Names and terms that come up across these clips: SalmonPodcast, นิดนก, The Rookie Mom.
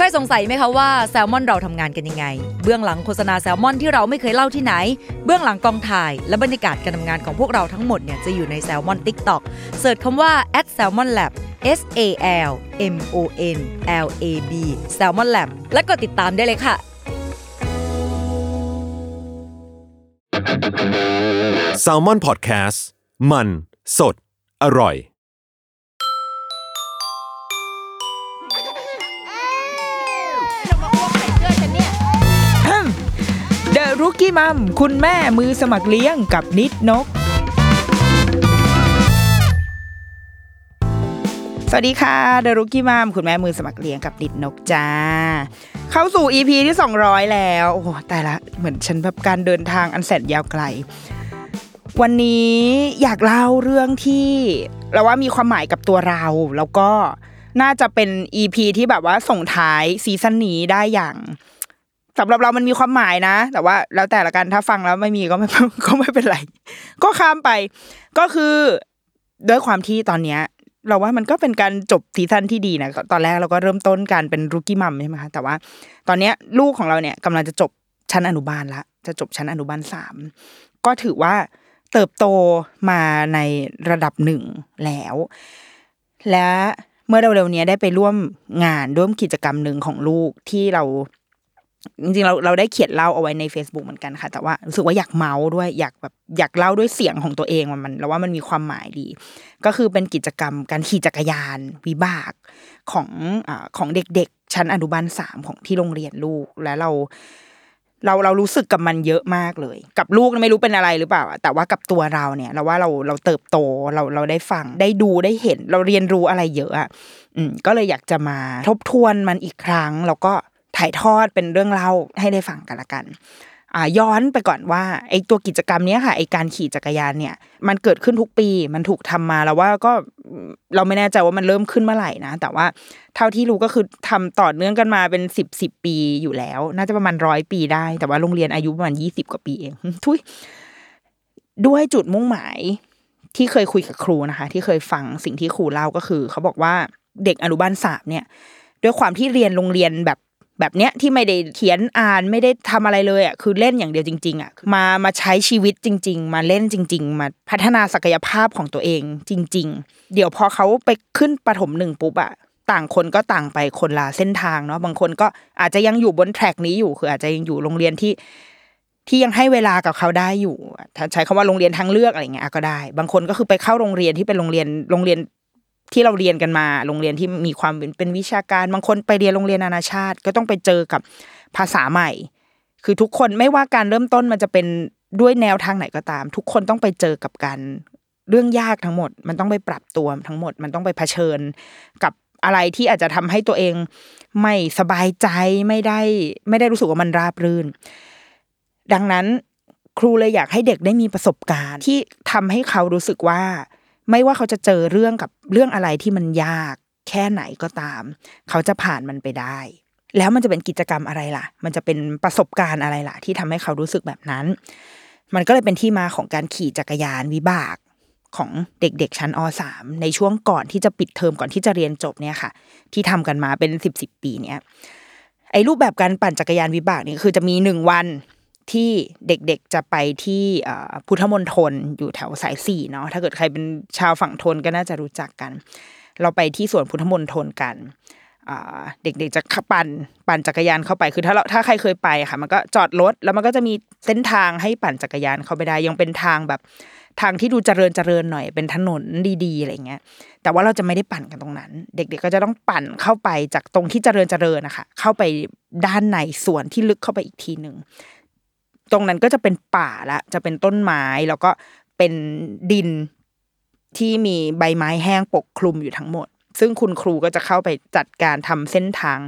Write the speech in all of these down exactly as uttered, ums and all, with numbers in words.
เคยสงสัยไหมคะว่าแซลมอนเราทำงานกันยังไงเบื้องหลังโฆษณาแซลมอนที่เราไม่เคยเล่าที่ไหนเบื้องหลังกองถ่ายและบรรยากาศการทำงานของพวกเราทั้งหมดเนี่ยจะอยู่ในแซลมอน TikTok เสิร์ชคำว่า แอท แซลมอนแลบ S A L M O N L A B Salmon Lab และก็ติดตามได้เลยค่ะ Salmon Podcast มันสดอร่อยรุกี้มัมคุณแม่มือสมัครเลี้ยงกับนิดนกสวัสดีค่ะเดอะรุกี้มัมคุณแม่มือสมัครเลี้ยงกับนิดนกจ้าเข้าสู่ อี พี ที่สองร้อยแล้วโอ้ตายละเหมือนฉันแบบการเดินทางอันแสนยาวไกลวันนี้อยากเล่าเรื่องที่เราว่ามีความหมายกับตัวเราแล้วก็น่าจะเป็น อี พี ที่แบบว่าส่งท้ายซีซั่นนี้ได้อย่างสำหรับเรามันมีความหมายนะแต่ว่าแล้วแต่ละกันถ้าฟังแล้วไม่มีก็ไม่ก็ไม่เป็นไรก็ข้ามไปก็คือด้วยความที่ตอนเนี้ยเราว่ามันก็เป็นการจบซีซั่นที่ดีนะตอนแรกเราก็เริ่มต้นการเป็นรุกกี้มัมใช่ไหมคะแต่ว่าตอนเนี้ยลูกของเราเนี่ยกำลังจะจบชั้นอนุบาลละจะจบชั้นอนุบาลสามก็ถือว่าเติบโตมาในระดับหนึ่งแล้วและเมื่อเร็วๆนี้ได้ไปร่วมงานร่วมกิจกรรมหนึ่งของลูกที่เราจริงๆเราเราได้เขียนเล่าเอาไว้ใน Facebook เหมือนกันค่ะแต่ว่ารู้สึกว่าอยากเมาด้วยอยากแบบอยากเล่าด้วยเสียงของตัวเองมันมันแล้วว่ามันมีความหมายดีก็คือเป็นกิจกรรมการขี่จักรยานวิบากของอ่าของเด็กๆชั้นอนุบาลสามของที่โรงเรียนลูกและเราเราเรารู้สึกกับมันเยอะมากเลยกับลูกไม่รู้เป็นอะไรหรือเปล่าแต่ว่ากับตัวเราเนี่ยเราว่าเราเราเติบโตเราเราได้ฟังได้ดูได้เห็นเราเรียนรู้อะไรเยอะอ่ะอืมก็เลยอยากจะมาทบทวนมันอีกครั้งแล้วก็ถ่ายทอดเป็นเรื่องเล่าให้ได้ฟังกันละกันอ่าย้อนไปก่อนว่าไอ้ตัวกิจกรรมเนี้ยค่ะไอ้การขี่จักรยานเนี่ยมันเกิดขึ้นทุกปีมันถูกทำมาแล้วว่าก็เราไม่แน่ใจว่ามันเริ่มขึ้นเมื่อไหร่นะแต่ว่าเท่าที่รู้ก็คือทำต่อเนื่องกันมาเป็นสิบ สิบปีอยู่แล้วน่าจะประมาณหนึ่งร้อยปีได้แต่ว่าโรงเรียนอายุประมาณยี่สิบกว่าปีเองทุยด้วยจุดมุ่งหมายที่เคยคุยกับครูนะคะที่เคยฟังสิ่งที่ครูเล่าก็คือเขาบอกว่าเด็กอนุบาลสามเนี่ยด้วยความที่เรียนโรงเรียนแบบแบบเนี้ยที่ไม่ได้เขียนอ่านไม่ได้ทำอะไรเลยอ่ะคือเล่นอย่างเดียวจริงๆอ่ะมามาใช้ชีวิตจริงๆมาเล่นจริงๆมาพัฒนาศักยภาพของตัวเองจริงๆเดี๋ยวพอเขาไปขึ้นประถมหนึ่งปุ๊บอ่ะต่างคนก็ต่างไปคนละเส้นทางเนาะบางคนก็อาจจะยังอยู่บนแทร็กนี้อยู่คืออาจจะยังอยู่โรงเรียนที่ที่ยังให้เวลากับเขาได้อยู่ถ้าใช้คำว่าโรงเรียนทางเลือกอะไรเงี้ยก็ได้บางคนก็คือไปเข้าโรงเรียนที่เป็นโรงเรียนโรงเรียนที่เราเรียนกันมาโรงเรียนที่มีความเป็นวิชาการบางคนไปเรียนโรงเรียนนานาชาติก็ต้องไปเจอกับภาษาใหม่คือทุกคนไม่ว่าการเริ่มต้นมันจะเป็นด้วยแนวทางไหนก็ตามทุกคนต้องไปเจอกับการเรื่องยากทั้งหมดมันต้องไปปรับตัวทั้งหมดมันต้องไปเผชิญกับอะไรที่อาจจะทำให้ตัวเองไม่สบายใจไม่ได้ไม่ได้รู้สึกว่ามันราบรื่นดังนั้นครูเลยอยากให้เด็กได้มีประสบการณ์ที่ทำให้เขารู้สึกว่าไม่ว่าเขาจะเจอเรื่องกับเรื่องอะไรที่มันยากแค่ไหนก็ตามเขาจะผ่านมันไปได้แล้วมันจะเป็นกิจกรรมอะไรล่ะมันจะเป็นประสบการณ์อะไรล่ะที่ทำให้เขารู้สึกแบบนั้นมันก็เลยเป็นที่มาของการขี่จักรยานวิบากของเด็กๆชั้นอ.สาม ในช่วงก่อนที่จะปิดเทอมก่อนที่จะเรียนจบเนี่ยค่ะที่ทำกันมาเป็นสิบ สิบปีเนี่ยไอ้รูปแบบการปั่นจักรยานวิบากนี่คือจะมีหนึ่งวันที่เด็กๆจะไปที่พุทธมณฑลอยู่แถวสายสี่เนาะถ้าเกิดใครเป็นชาวฝั่งทนก็น่าจะรู้จักกันเราไปที่สวนพุทธมณฑลกันเด็กๆจะขับปั่นปั่นจักรยานเข้าไปคือถ้าเราถ้าใครเคยไปค่ะมันก็จอดรถแล้วมันก็จะมีเส้นทางให้ปั่นจักรยานเข้าไปได้ยังเป็นทางแบบทางที่ดูเจริญเจริญหน่อยเป็นถนนดีๆอะไรเงี้ยแต่ว่าเราจะไม่ได้ปั่นกันตรงนั้นเด็กๆก็จะต้องปั่นเข้าไปจากตรงที่เจริญเจริญนะคะเข้าไปด้านในสวนที่ลึกเข้าไปอีกทีนึงตรงนั้นก็จะเป็นป่าละจะเป็นต้นไม้แล้วก็เป็นดินที่มีใบไม้แห้งปกคลุมอยู่ทั้งหมดซึ่งคุณครูก็จะเข้าไปจัดการทำเส้นทาง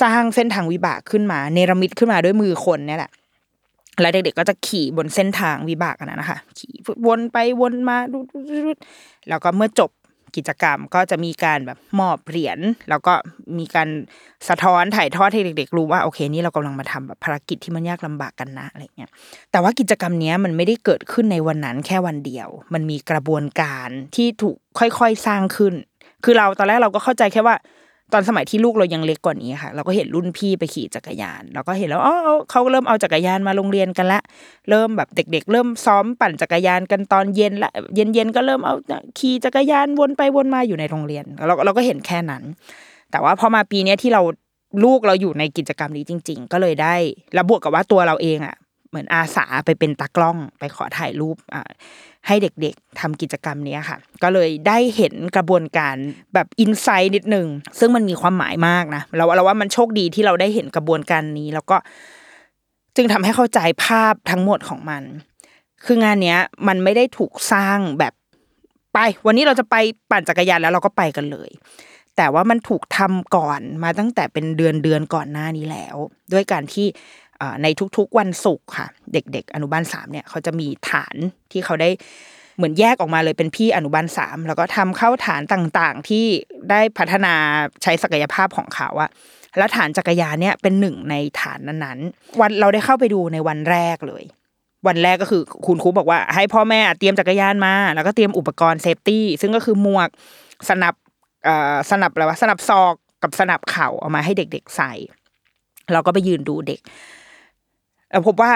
สร้างเส้นทางวิบากขึ้นมาเนรมิตขึ้นมาด้วยมือคนนี่แหละแล้วเด็กๆก็จะขี่บนเส้นทางวิบากอันนั้นนะคะขี่วนไปวนมาแล้วก็เมื่อจบกิจกรรมก็จะมีการแบบมอบเหรียญแล้วก็มีการสะท้อนถ่ายทอดให้เด็กๆรู้ว่าโอเคนี่เรากำลังมาทำแบบภารกิจที่มันยากลำบากกันนะอะไรเงี้ยแต่ว่ากิจกรรมนี้มันไม่ได้เกิดขึ้นในวันนั้นแค่วันเดียวมันมีกระบวนการที่ถูกค่อยๆสร้างขึ้นคือเราตอนแรกเราก็เข้าใจแค่ว่า ตอนสมัยที่ลูกเรายังเล็กกว่านี้ค่ะเราก็เห็นรุ่นพี่ไปขี่จักรยานเราก็เห็นแล้วอ๋อเขาเริ่มเอาจักรยานมาโรงเรียนกันละเริ่มแบบเด็กๆเริ่มซ้อมปั่นจักรยานกันตอนเย็นละเย็นๆก็เริ่มเอาขี่จักรยานวนไปวนมาอยู่ในโรงเรียนเราเราก็เห็นแค่นั้นแต่ว่าพอมาปีนี้ที่เราลูกเราอยู่ในกิจกรรมนี้จริงๆก็เลยได้แล้วบวกกับว่าตัวเราเองอ่ะเหมือนอาสาไปเป็นตากล้องไปขอถ่ายรูปอ่าให้เด็กๆทำกิจกรรมนี้ค่ะก็เลยได้เห็นกระบวนการแบบอินไซต์นิดนึงซึ่งมันมีความหมายมากนะเราเราว่ามันโชคดีที่เราได้เห็นกระบวนการนี้แล้วก็จึงทำให้เข้าใจภาพทั้งหมดของมันคืองานนี้มันไม่ได้ถูกสร้างแบบไปวันนี้เราจะไปปั่นจักรยานแล้วเราก็ไปกันเลยแต่ว่ามันถูกทำก่อนมาตั้งแต่เป็นเดือนเดือนก่อนหน้านี้แล้วด้วยการที่ในทุกๆวันศุกร์ค่ะเด็กๆอนุบาลสามเนี่ยเขาจะมีฐานที่เขาได้เหมือนแยกออกมาเลยเป็นพี่อนุบาลสามแล้วก็ทำเข้าฐานต่างๆที่ได้พัฒนาใช้ศักยภาพของเขาอะแล้วฐานจักรยานเนี่ยเป็นหนึ่งในฐานนั้นๆวันเราได้เข้าไปดูในวันแรกเลยวันแรกก็คือคุณครูบอกว่าให้พ่อแม่เตรียมจักรยานมาแล้วก็เตรียมอุปกรณ์เซฟตี้ซึ่งก็คือหมวกสนับเอ่อสนับอะไรวะสนับศอกกับสนับเข่าเอามาให้เด็กๆใส่เราก็ไปยืนดูเด็กพบว่า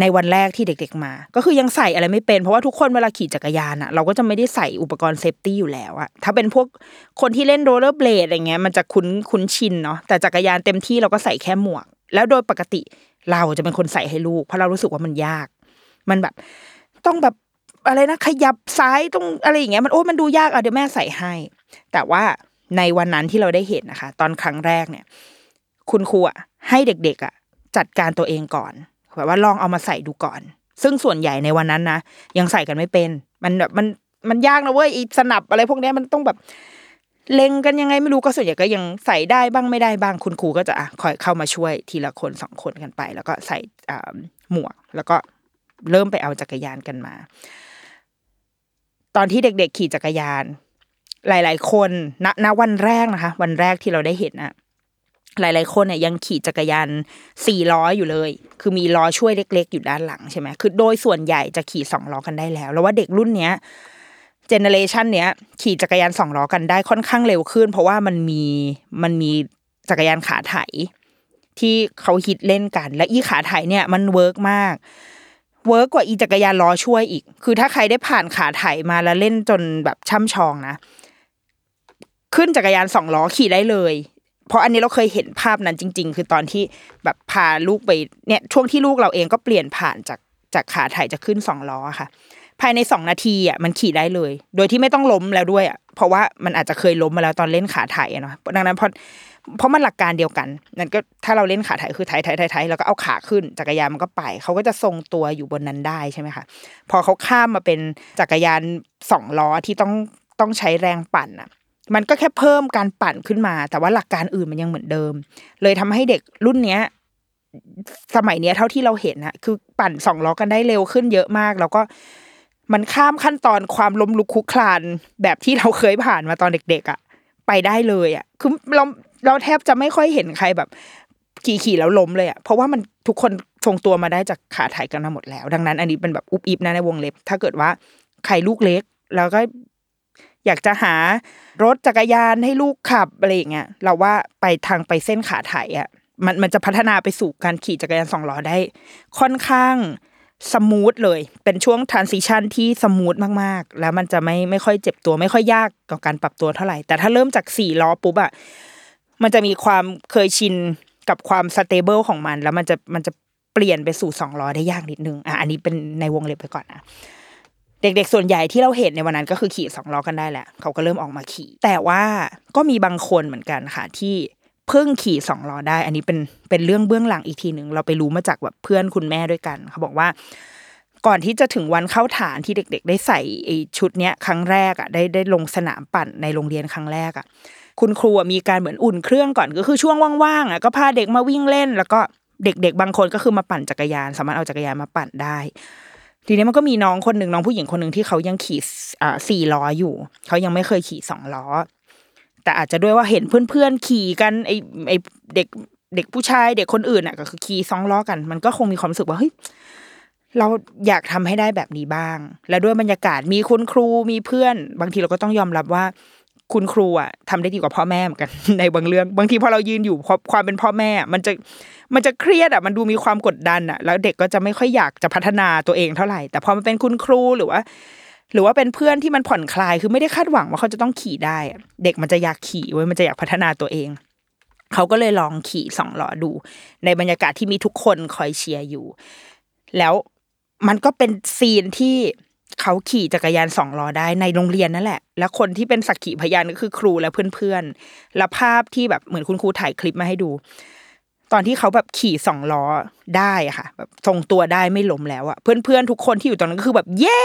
ในวันแรกที่เด็กๆมาก็คือยังใส่อะไรไม่เป็นเพราะว่าทุกคนเวลาขี่จักรยานอ่ะเราก็จะไม่ได้ใส่อุปกรณ์เซฟตี้อยู่แล้วอ่ะถ้าเป็นพวกคนที่เล่นโรลเลอร์เบลดอะไรเงี้ยมันจะคุ้นคุ้นชินเนาะแต่จักรยานเต็มที่เราก็ใส่แค่หมวกแล้วโดยปกติเราจะเป็นคนใส่ให้ลูกเพราะเรารู้สึกว่ามันยากมันแบบต้องแบบอะไรนะขยับซ้ายต้องอะไรอย่างเงี้ยมันโอ้มันดูยากอ่ะเดี๋ยวแม่ใส่ให้แต่ว่าในวันนั้นที่เราได้เห็นนะคะตอนครั้งแรกเนี่ยคุณครูอ่ะให้เด็กๆอ่ะจัดการตัวเองก่อนแบบว่าลองเอามาใส่ดูก่อนซึ่งส่วนใหญ่ในวันนั้นนะยังใส่กันไม่เป็นมันแบบมันมันยากนะเว้ยอีสนับอะไรพวกนี้มันต้องแบบเล็งกันยังไงไม่รู้ก็ส่วนใหญ่ก็ยังใส่ได้บ้างไม่ได้บ้างคุณครูก็จะอ่ะคอยเข้ามาช่วยทีละคนสองคนกันไปแล้วก็ใส่อ่าหมวกแล้วก็เริ่มไปเอาจักรยานกันมาตอนที่เด็กๆขี่จักรยานหลายๆคนณณวันแรกนะคะวันแรกที่เราได้เห็นนะหลายๆคนเนี่ยยังขี่จักรยานสี่ล้ออยู่เลยคือมีล้อช่วยเล็กๆอยู่ด้านหลังใช่ไหมคือโดยส่วนใหญ่จะขี่สองล้อกันได้แล้วแล้วว่าเด็กรุ่นเนี้ยเจเนอเรชันเนี้ยขี่จักรยานสองล้อกันได้ค่อนข้างเร็วขึ้นเพราะว่ามันมีมันมีจักรยานขาไถที่เขาฮิตเล่นกันและอีขาไถเนี่ยมันเวิร์กมากเวิร์กกว่าอีจักรยานล้อช่วยอีกคือถ้าใครได้ผ่านขาไถมาแล้วเล่นจนแบบช่ำชองนะขึ้นจักรยานสองล้อขี่ได้เลยเพราะอันนี้เราเคยเห็นภาพนั้นจริงๆคือตอนที่แบบพาลูกไปเนี่ยช่วงที่ลูกเราเองก็เปลี่ยนผ่านจากจากขาไถจะขึ้นสองล้อค่ะภายในสองนาทีอ่ะมันขี่ได้เลยโดยที่ไม่ต้องล้มแล้วด้วยอ่ะเพราะว่ามันอาจจะเคยล้มมาแล้วตอนเล่นขาไถอ่ะเนาะดังนั้นเพราะเพราะมันหลักการเดียวกันนั่นก็ถ้าเราเล่นขาไถคือไถๆๆๆแล้วก็เอาขาขึ้นจักรยานมันก็ไปเขาก็จะทรงตัวอยู่บนนั้นได้ใช่มั้ยคะพอเขาข้ามมาเป็นจักรยานสองล้อที่ต้องต้องใช้แรงปั่นน่ะมันก็แค่เพิ่มการปั่นขึ้นมาแต่ว่าหลักการอื่นมันยังเหมือนเดิมเลยทำให้เด็กรุ่นเนี้ยสมัยเนี้ยเท่าที่เราเห็นนะคือปั่นสองล้อกันได้เร็วขึ้นเยอะมากแล้วก็มันข้ามขั้นตอนความล้มลุกคลุกคลานแบบที่เราเคยผ่านมาตอนเด็กๆอ่ะไปได้เลยอ่ะคือเราเราแทบจะไม่ค่อยเห็นใครแบบขี่ขี่แล้วล้มเลยอ่ะเพราะว่ามันทุกคนทรงตัวมาได้จากขาถ่ายกันมาหมดแล้วดังนั้นอันนี้เป็นแบบอุบอิบนะในวงเล็บถ้าเกิดว่าใครลูกเล็กแล้วก็อยากจะหารถจักรยานให้ลูกขับอะไรอย่างเงี้ยเราว่าไปทางไปเส้นขาไถอ่ะมันมันจะพัฒนาไปสู่การขี่จักรยานสองล้อได้ค่อนข้างสมูทเลยเป็นช่วง transition ที่สมูทมากๆแล้วมันจะไม่ไม่ค่อยเจ็บตัวไม่ค่อยยากกับการปรับตัวเท่าไหร่แต่ถ้าเริ่มจากสี่ล้อปุ๊บอ่ะมันจะมีความเคยชินกับความ stable ของมันแล้วมันจะมันจะเปลี่ยนไปสู่สองล้อได้ยากนิดนึงอ่ะอันนี้เป็นในวงเล็บไปก่อนนะเด็กๆส่วนใหญ่ที่เราเห็นในวันนั้นก็คือขี่สองล้อกันได้แหละเขาก็เริ่มออกมาขี่แต่ว่าก็มีบางคนเหมือนกันค่ะที่เพิ่งขี่สองล้อได้อันนี้เป็นเป็นเรื่องเบื้องหลังอีกทีนึงเราไปรู้มาจากแบบเพื่อนคุณแม่ด้วยกันเขาบอกว่าก่อนที่จะถึงวันเข้าฐานที่เด็กๆได้ใส่ไอ้ชุดเนี้ยครั้งแรกอ่ะได้ได้ลงสนามปั่นในโรงเรียนครั้งแรกอ่ะคุณครูมีการเหมือนอุ่นเครื่องก่อนก็คือช่วงว่างๆอ่ะก็พาเด็กมาวิ่งเล่นแล้วก็เด็กๆบางคนก็คือมาปั่นจักรยานสามารถเอาจักรยานมาปั่นได้ทีนี้มันก็มีน้องคนหนึ่งน้องผู้หญิงคนหนึ่งที่เขายังขี่อ่าสี่ล้ออยู่เขายังไม่เคยขี่สองล้อแต่อาจจะด้วยว่าเห็นเพื่อนๆขี่กันไอไอเด็กเด็กผู้ชายเด็กคนอื่นอ่ะก็คือขี่สองล้อกันมันก็คงมีความรู้สึกว่าเฮ้ยเราอยากทำให้ได้แบบนี้บ้างและด้วยบรรยากาศมีคุณครูมีเพื่อนบางทีเราก็ต้องยอมรับว่า คุณครูอ่ะทำได้ดีกว่าพ่อแม่เหมือนกันในบางเรื่องบางทีพอเรายืนอยู่ความเป็นพ่อแม่มันจะมันจะเครียดอ่ะมันดูมีความกดดันอ่ะแล้วเด็กก็จะไม่ค่อยอยากจะพัฒนาตัวเองเท่าไหร่แต่พอมันเป็นคุณครูหรือว่าหรือว่าเป็นเพื่อนที่มันผ่อนคลายคือไม่ได้คาดหวังว่าเขาจะต้องขี่ได้เด็กมันจะอยากขี่เว้ยมันจะอยากพัฒนาตัวเองเขาก็เลยลองขี่สองล้อดูในบรรยากาศที่มีทุกคนคอยเชียร์อยู่แล้วมันก็เป็นซีนที่เขาขี่จักรยานสองล้อได้ในโรงเรียนนั่นแหละแล้วคนที่เป็นสักขีพยานก็คือครูและเพื่อนๆและภาพที่แบบเหมือนคุณครูถ่ายคลิปมาให้ดูตอนที่เขาแบบขี่สองล้อได้ค่ะแบบทรงตัวได้ไม่ล้มแล้วอะเพื่อนๆทุกคนที่อยู่ตรงนั้นก็คือแบบเย่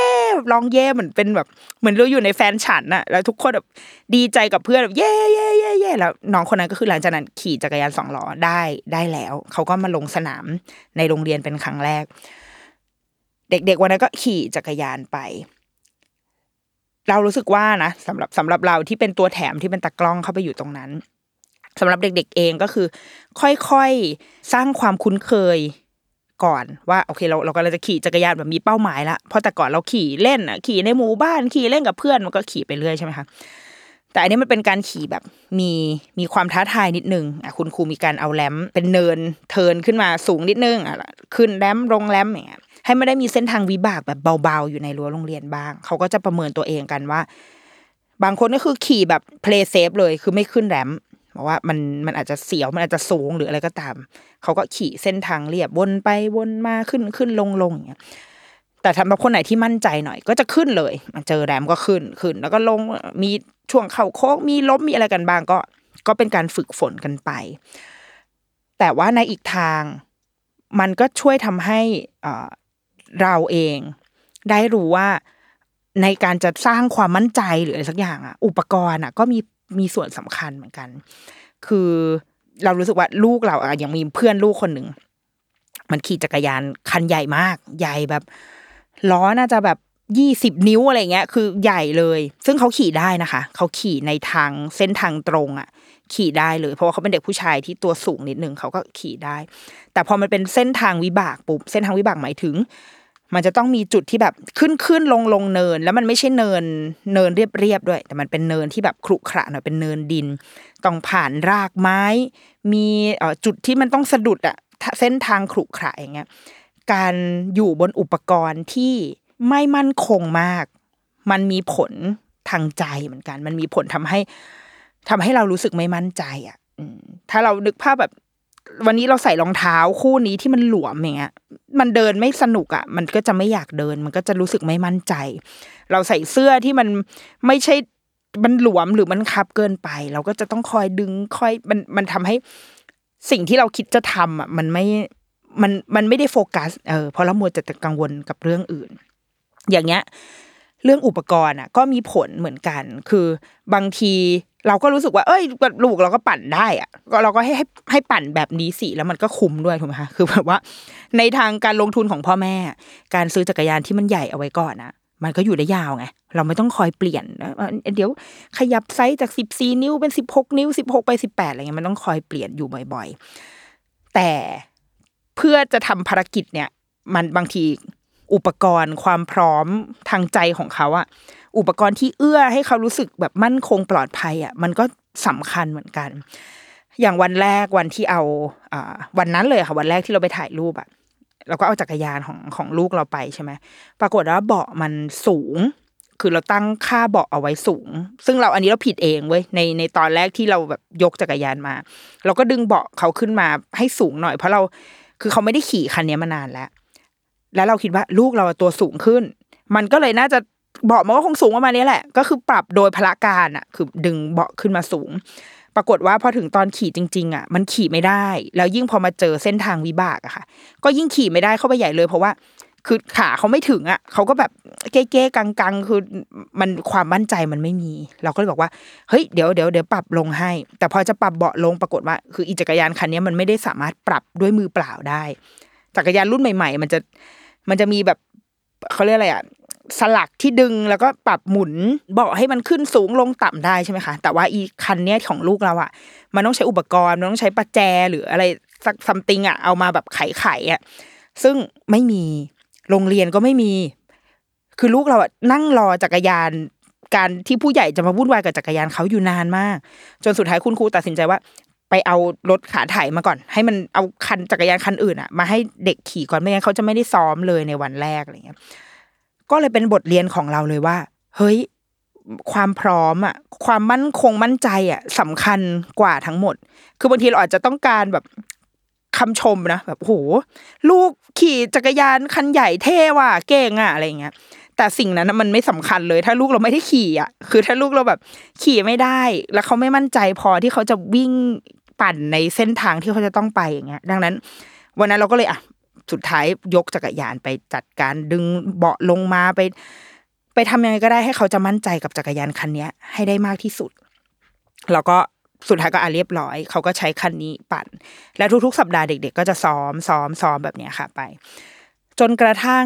ร้องเย่เหมือนเป็นแบบเหมือนเราอยู่ในแฟนฉันอะแล้วทุกคนแบบดีใจกับเพื่อนแบบเย่เย่เย่เย่แล้วน้องคนนั้นก็คือหลังจากนั้นขี่จักรยานสองล้อได้ได้แล้วเขาก็มาลงสนามในโรงเรียนเป็นครั้งแรกเด็กๆวันนั้นก็ขี่จักรยานไปเรารู้สึกว่านะสำหรับสำหรับเราที่เป็นตัวแถมที่เป็นตากล้องเข้าไปอยู่ตรงนั้นสำหรับเด็กๆเองก็คือค่อยๆสร้างความคุ้นเคยก่อนว่าโอเคเราเราก็เลยจะขี่จักรยานแบบมีเป้าหมายละเพราะแต่ก่อนเราขี่เล่นอ่ะขี่ในหมู่บ้านขี่เล่นกับเพื่อนมันก็ขี่ไปเรื่อยใช่ไหมคะแต่อันนี้มันเป็นการขี่แบบมีมีความท้าทายนิดนึงอ่ะคุณครูมีการเอาแรมเป็นเนินเทินขึ้นมาสูงนิดนึงอ่ะขึ้นแรมลงแรมอย่างเงี้ยให้ไม่ได้มีเส้นทางวิบากแบบเบาๆอยู่ในรั้วโรงเรียนบ้างเขาก็จะประเมินตัวเองกันว่าบางคนก็คือขี่แบบ play safe เลยคือไม่ขึ้นแรมเพราะว่ามันมันอาจจะเสียวมันอาจจะสูงหรืออะไรก็ตามเขาก็ขี่เส้นทางเรียบวนไปวนมาขึ้นขึ้นลงลงอย่างเงี้ยแต่สำหรับคนไหนที่มั่นใจหน่อยก็จะขึ้นเลยเจอแรมก็ขึ้นขึ้นแล้วก็ลงมีช่วงเข่าโค้งมีล้มมีอะไรกันบ้างก็ก็เป็นการฝึกฝนกันไปแต่ว่าในอีกทางมันก็ช่วยทำให้อ่าเราเองได้รู้ว่าในการจะสร้างความมั่นใจหรืออะไรสักอย่างอ่ะอุปกรณ์อ่ะก็มีมีส่วนสำคัญเหมือนกันคือเรารู้สึกว่าลูกเราอ่ะอย่างมีเพื่อนลูกคนหนึ่งมันขี่จักรยานคันใหญ่มากใหญ่แบบล้อน่าจะแบบยี่สิบนิ้วอะไรเงี้ยคือใหญ่เลยซึ่งเขาขี่ได้นะคะเขาขี่ในทางเส้นทางตรงอ่ะขี่ได้เลยเพราะว่าเขาเป็นเด็กผู้ชายที่ตัวสูงนิดนึงเขาก็ขี่ได้แต่พอมันเป็นเส้นทางวิบากปุ๊บเส้นทางวิบากหมายถึงมันจะต้องมีจุดที่แบบขึ้นขึ้นลงลงเนินแล้วมันไม่ใช่เนินเนินเรียบเรียบด้วยแต่มันเป็นเนินที่แบบขรุขระหน่อยเป็นเนินดินต้องผ่านรากไม้มีเอ่อจุดที่มันต้องสะดุดอ่ะเส้นทางขรุขระอย่างเงี้ยการอยู่บนอุปกรณ์ที่ไม่มั่นคงมากมันมีผลทางใจเหมือนกันมันมีผลทำให้ทำให้เรารู้สึกไม่มั่นใจอ่ะถ้าเรานึกภาพแบบวันนี้เราใส่รองเท้าคู่นี้ที่มันหลวมอย่างเงี้ยมันเดินไม่สนุกอ่ะมันก็จะไม่อยากเดินมันก็จะรู้สึกไม่มั่นใจเราใส่เสื้อที่มันไม่ใช่มันหลวมหรือมันคับเกินไปเราก็จะต้องคอยดึงคอยมันมันทำให้สิ่งที่เราคิดจะทำอ่ะมันไม่มันมันไม่ได้โฟกัสเออเพราะเรามัวแต่กังวลกับเรื่องอื่นอย่างเงี้ยเรื่องอุปกรณ์อ่ะก็มีผลเหมือนกันคือบางทีเราก็รู้สึกว่าเอ้ยลูกเราก็ปั่นได้อ่ะก็เราก็ให้ให้ให้ปั่นแบบนี้สิแล้วมันก็คุ้มด้วยถูกมั้ยคะคือแบบว่าในทางการลงทุนของพ่อแม่การซื้อจักรยานที่มันใหญ่เอาไว้ก่อนนะมันก็อยู่ได้ยาวไงเราไม่ต้องคอยเปลี่ยนเดี๋ยวขยับไซส์จากสิบสี่นิ้วเป็นสิบหกนิ้วสิบหกไปสิบแปดอะไรเงี้ยมันต้องคอยเปลี่ยนอยู่บ่อยๆแต่เพื่อจะทำภารกิจเนี่ยมันบางทีอุปกรณ์ความพร้อมทางใจของเขาอะอุปกรณ์ที่เอื้อให้เขารู้สึกแบบมั่นคงปลอดภัยอะมันก็สำคัญเหมือนกันอย่างวันแรกวันที่เอาอ่าวันนั้นเลยค่ะวันแรกที่เราไปถ่ายรูปอะเราก็เอาจักรยานของของลูกเราไปใช่ไหมปรากฏว่าเบาะมันสูงคือเราตั้งค่าเบาะเอาไว้สูงซึ่งเราอันนี้เราผิดเองเว้ยในในตอนแรกที่เราแบบยกจักรยานมาเราก็ดึงเบาะเขาขึ้นมาให้สูงหน่อยเพราะเราคือเขาไม่ได้ขี่คันนี้มานานแล้วแล้วเราคิดว่าลูกเราตัวสูงขึ้นมันก็เลยน่าจะเบาะมันก็คงสูงประมาณนี้แหละก็คือปรับโดยพละการอ่ะคือดึงเบาะขึ้นมาสูงปรากฏว่าพอถึงตอนขี่จริงๆอ่ะมันขี่ไม่ได้แล้วยิ่งพอมาเจอเส้นทางวิบากอะค่ะก็ยิ่งขี่ไม่ได้เข้าไปใหญ่เลยเพราะว่าคือขาเขาไม่ถึงอ่ะเขาก็แบบเก๊ๆกังๆคือมันความมั่นใจมันไม่มีเราก็เลยบอกว่าเฮ้ยเดี๋ยวเดี๋ยวเดี๋ยวปรับลงให้แต่พอจะปรับเบาะลงปรากฏว่าคืออีจักรยานคันนี้มันไม่ได้สามารถปรับด้วยมือเปล่าได้จักรยานรุ่นใหม่ๆมันจะมันจะมีแบบเขาเรียกอะไรอ่ะสลักที่ดึงแล้วก็ปรับหมุนเบาะให้มันขึ้นสูงลงต่ำได้ใช่ไหมคะแต่ว่าอีคันเนี้ยของลูกเราอ่ะมันต้องใช้อุปกรณ์มันต้องใช้ประแจหรืออะไรสักซัมติงอ่ะเอามาแบบไขไขอ่ะซึ่งไม่มีโรงเรียนก็ไม่มีคือลูกเราอ่ะนั่งรอจักรยาน การที่ผู้ใหญ่จะมาวุ่นวายกับจักรยานเขาอยู่นานมากจนสุดท้ายคุณครูตัดสินใจว่าไปเอารถขาไถมาก่อนให้มันเอาคันจักรยานคันอื่นอ่ะมาให้เด็กขี่ก่อนไม่งั้นเขาจะไม่ได้ซ้อมเลยในวันแรกอะไรเงี้ยก็เลยเป็นบทเรียนของเราเลยว่าเฮ้ยความพร้อมอ่ะความมั่นคงมั่นใจอ่ะสำคัญกว่าทั้งหมดคือบางทีเราอาจจะต้องการแบบคำชมนะแบบโอ้โหลูกขี่จักรยานคันใหญ่เท่ว่ะเก่งอ่ะอะไรเงี้ยแต่สิ่งนั้นมันไม่สำคัญเลยถ้าลูกเราไม่ได้ขี่อ่ะคือถ้าลูกเราแบบขี่ไม่ได้แล้วเขาไม่มั่นใจพอที่เขาจะวิ่งปั่นในเส้นทางที่เขาจะต้องไปอย่างเงี้ยดังนั้นวันนั้นเราก็เลยอ่ะสุดท้ายยกจักรยานไปจัดการดึงเบาะลงมาไปไปทำยังไงก็ได้ให้เขาจะมั่นใจกับจักรยานคันนี้ให้ได้มากที่สุดแล้วก็สุดท้ายก็อ่ะเรียบร้อยเขาก็ใช้คันนี้ปั่นแล้วทุกๆสัปดาห์เด็กๆก็จะซ้อมซ้อมซ้อมแบบเนี้ยค่ะไปจนกระทั่ง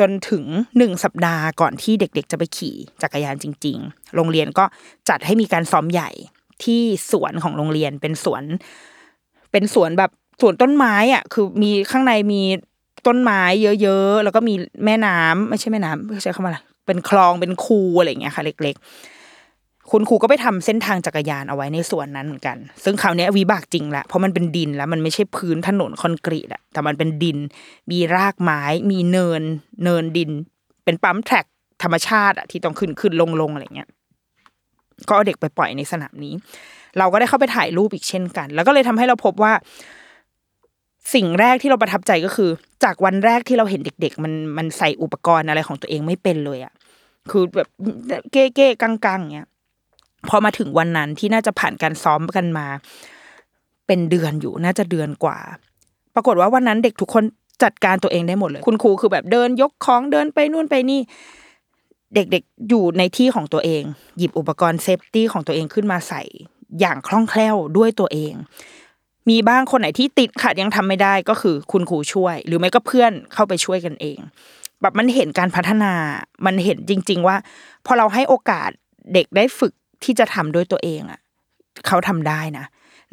จนถึงหนึ่งสัปดาห์ก่อนที่เด็กๆจะไปขี่จักรยานจริงๆโรงเรียนก็จัดให้มีการซ้อมใหญ่ที่สวนของโรงเรียนเป็นสวนเป็นสวนแบบสวนต้นไม้อ่ะคือมีข้างในมีต้นไม้เยอะๆแล้วก็มีแม่น้ำไม่ใช่แม่น้ำใช้คำว่าอะไรเป็นคลองเป็นคูอะไรอย่างเงี้ยค่ะเล็กๆคุณครูก็ไปทำเส้นทางจักรยานเอาไว้ในสวนนั้นเหมือนกันซึ่งคราวนี้วิบากจริงละเพราะมันเป็นดินแล้วมันไม่ใช่พื้นถนนคอนกรีตอะแต่มันเป็นดินมีรากไม้มีเนินเนินดินเป็นปั๊มแทร็กธรรมชาติอะที่ต้องขึ้นขึ้นลงลงอะไรเงี้ยก็เอาเด็กไปปล่อยในสนามนี้เราก็ได้เข้าไปถ่ายรูปอีกเช่นกันแล้วก็เลยทำให้เราพบว่าสิ่งแรกที่เราประทับใจก็คือจากวันแรกที่เราเห็นเด็กๆมันมันใส่อุปกรณ์อะไรของตัวเองไม่เป็นเลยอ่ะคือแบบเก้ๆกังๆเงี้ยพอมาถึงวันนั้นที่น่าจะผ่านการซ้อมกันมาเป็นเดือนอยู่น่าจะเดือนกว่าปรากฏว่าวันนั้นเด็กทุกคนจัดการตัวเองได้หมดเลยคุณครูคือแบบเดินยกของเดินไปนู่นไปนี่เด็กๆอยู่ในที่ของตัวเองหยิบอุปกรณ์เซฟตี้ของตัวเองขึ้นมาใส่อย่างคล่องแคล่วด้วยตัวเองมีบ้างคนไหนที่ติดขัดยังทำไม่ได้ก็คือคุณครูช่วยหรือไม่ก็เพื่อนเข้าไปช่วยกันเองแบบมันเห็นการพัฒนามันเห็นจริงๆว่าพอเราให้โอกาสเด็กได้ฝึกที่จะทำด้วยตัวเองอ่ะเขาทำได้นะ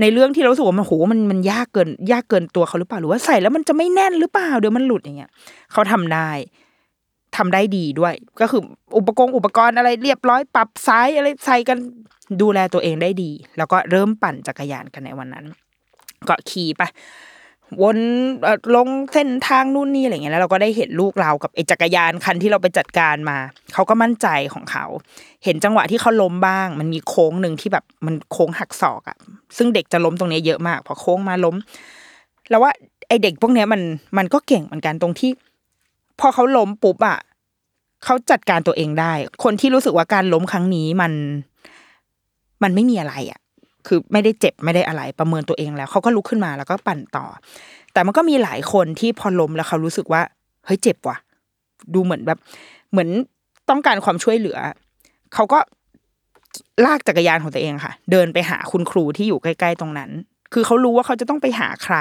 ในเรื่องที่เรารู้สึกว่ามันโหมันมันยากเกินยากเกินตัวเขาหรือเปล่าหรือว่าใส่แล้วมันจะไม่แน่นหรือเปล่าเดี๋ยวมันหลุดอย่างเงี้ยเขาทำได้ทำได้ดีด้วยก็คืออุปกรณ์อุปกรณ์อะไรเรียบร้อยปรับไซส์อะไรใส่กันดูแลตัวเองได้ดีแล้วก็เริ่มปั่นจักรยานกันในวันนั้นก็ขี่ไปวนลงเส้นทางนู่นนี่อะไรเงี้ยแล้วเราก็ได้เห็นลูกเรากับไอ้จักรยานคันที่เราไปจัดการมาเขาก็มั่นใจของเขาเห็นจังหวะที่เขาล้มบ้างมันมีโค้งนึงที่แบบมันโค้งหักศอกอ่ะซึ่งเด็กจะล้มตรงนี้เยอะมากพอโค้งมาล้มแล้วว่าไอ้เด็กพวกเนี้ยมันมันก็เก่งเหมือนกันตรงที่พอเขาล้มปุ๊บอ่ะเขาจัดการตัวเองได้คนที่รู้สึกว่าการล้มครั้งนี้มันมันไม่มีอะไรอ่ะคือไม่ได้เจ็บไม่ได้อะไรประเมินตัวเองแล้วเขาก็ลุกขึ้นมาแล้วก็ปั่นต่อแต่มันก็มีหลายคนที่พอล้มแล้วเขารู้สึกว่าเฮ้ยเจ็บว่ะดูเหมือนแบบเหมือนต้องการความช่วยเหลือเขาก็ลากจักรยานของตัวเองค่ะเดินไปหาคุณครูที่อยู่ใกล้ๆตรงนั้นคือเขารู้ว่าเขาจะต้องไปหาใคร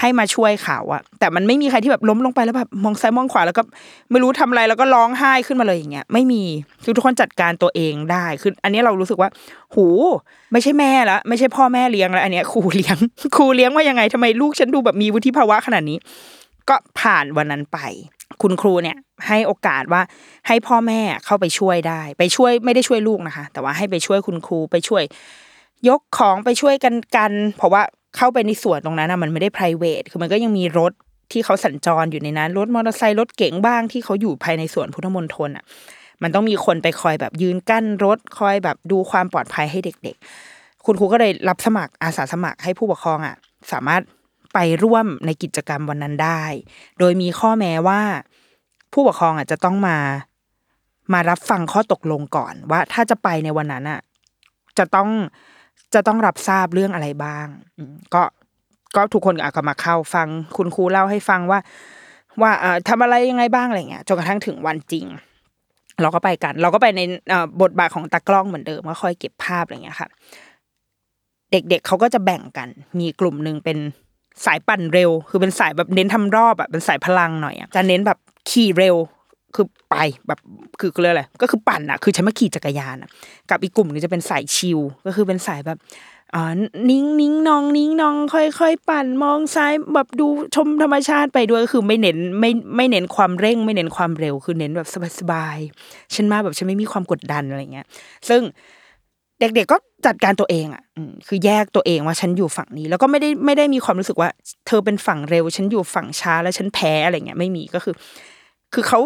ให้มาช่วยเขาอะแต่มันไม่มีใครที่แบบล้มลงไปแล้วแบบมองซ้ายมองขวาแล้วก็ไม่รู้ทำอะไรแล้วก็ร้องไห้ขึ้นมาเลยอย่างเงี้ยไม่มีคือทุกคนจัดการตัวเองได้คืออันนี้เรารู้สึกว่าหูไม่ใช่แม่ละไม่ใช่พ่อแม่เลี้ยงละอันเนี้ยครูเลี้ยงครูเลี้ยงว่ายังไงทำไมลูกฉันดูแบบมีวุฒิภาวะขนาดนี้ก็ผ่านวันนั้นไปคุณครูเนี่ยให้โอกาสว่าให้พ่อแม่เข้าไปช่วยได้ไปช่วยไม่ได้ช่วยลูกนะคะแต่ว่าให้ไปช่วยคุณครูไปช่วยยกของไปช่วยกันกันเพราะว่าเข้าไปในสวนตรงนั้นนะมันไม่ได้ private คือมันก็ยังมีรถที่เขาสัญจรอยู่ในนั้นรถมอเตอร์ไซค์รถเก๋งบ้างที่เขาอยู่ภายในสวนพุทธมณฑลอ่ะมันต้องมีคนไปคอยแบบยืนกั้นรถคอยแบบดูความปลอดภัยให้เด็กๆคุณครูก็เลยรับสมัครอาสาสมัครให้ผู้ปกครองอ่ะสามารถไปร่วมในกิจกรรมวันนั้นได้โดยมีข้อแม้ว่าผู้ปกครองอ่ะจะต้องมามารับฟังข้อตกลงก่อนว่าถ้าจะไปในวันนั้นอ่ะจะต้องจะต้องรับทราบเรื่องอะไรบ้างก็ก็ทุกคนก็มาเข้าฟังคุณครูเล่าให้ฟังว่าว่าเอ่อทำอะไรยังไงบ้างอะไรเงี้ยจนกระทั่งถึงวันจริงเราก็ไปกันเราก็ไปในเอ่อบทบาทของตากล้องเหมือนเดิมก็คอยเก็บภาพอะไรเงี้ยค่ะเด็กๆเขาก็จะแบ่งกันมีกลุ่มนึงเป็นสายปั่นเร็วคือเป็นสายแบบเน้นทำรอบอ่ะเป็นสายพลังหน่อยอ่ะจะเน้นแบบขี่เร็วคือไปแบบคือเรียกอะไรก็คือปั่นอ่ะคือฉันมาขี่จักรยานอ่ะกับอีกกลุ่มนึงจะเป็นสายชิลก็คือเป็นสายแบบ อ๋อ นิ้งนิ้งนองนิ้งนองค่อยๆปั่นมองซ้ายแบบดูชมธรรมชาติไปด้วยก็คือไม่เน้นไม่ไม่เน้นความเร่งไม่เน้นความเร็วคือเน้นแบบสบายๆฉันมาแบบฉันไม่มีความกดดันอะไรเงี้ยซึ่งเด็กๆก็จัดการตัวเองอ่ะคือแยกตัวเองว่าฉันอยู่ฝั่งนี้แล้วก็ไม่ได้ไม่ได้มีความรู้สึกว่าเธอเป็นฝั่งเร็วฉันอยู่ฝั่งช้าแล้วฉันแพ้อะไรเงี้ยไม่มีก็คือคือเขา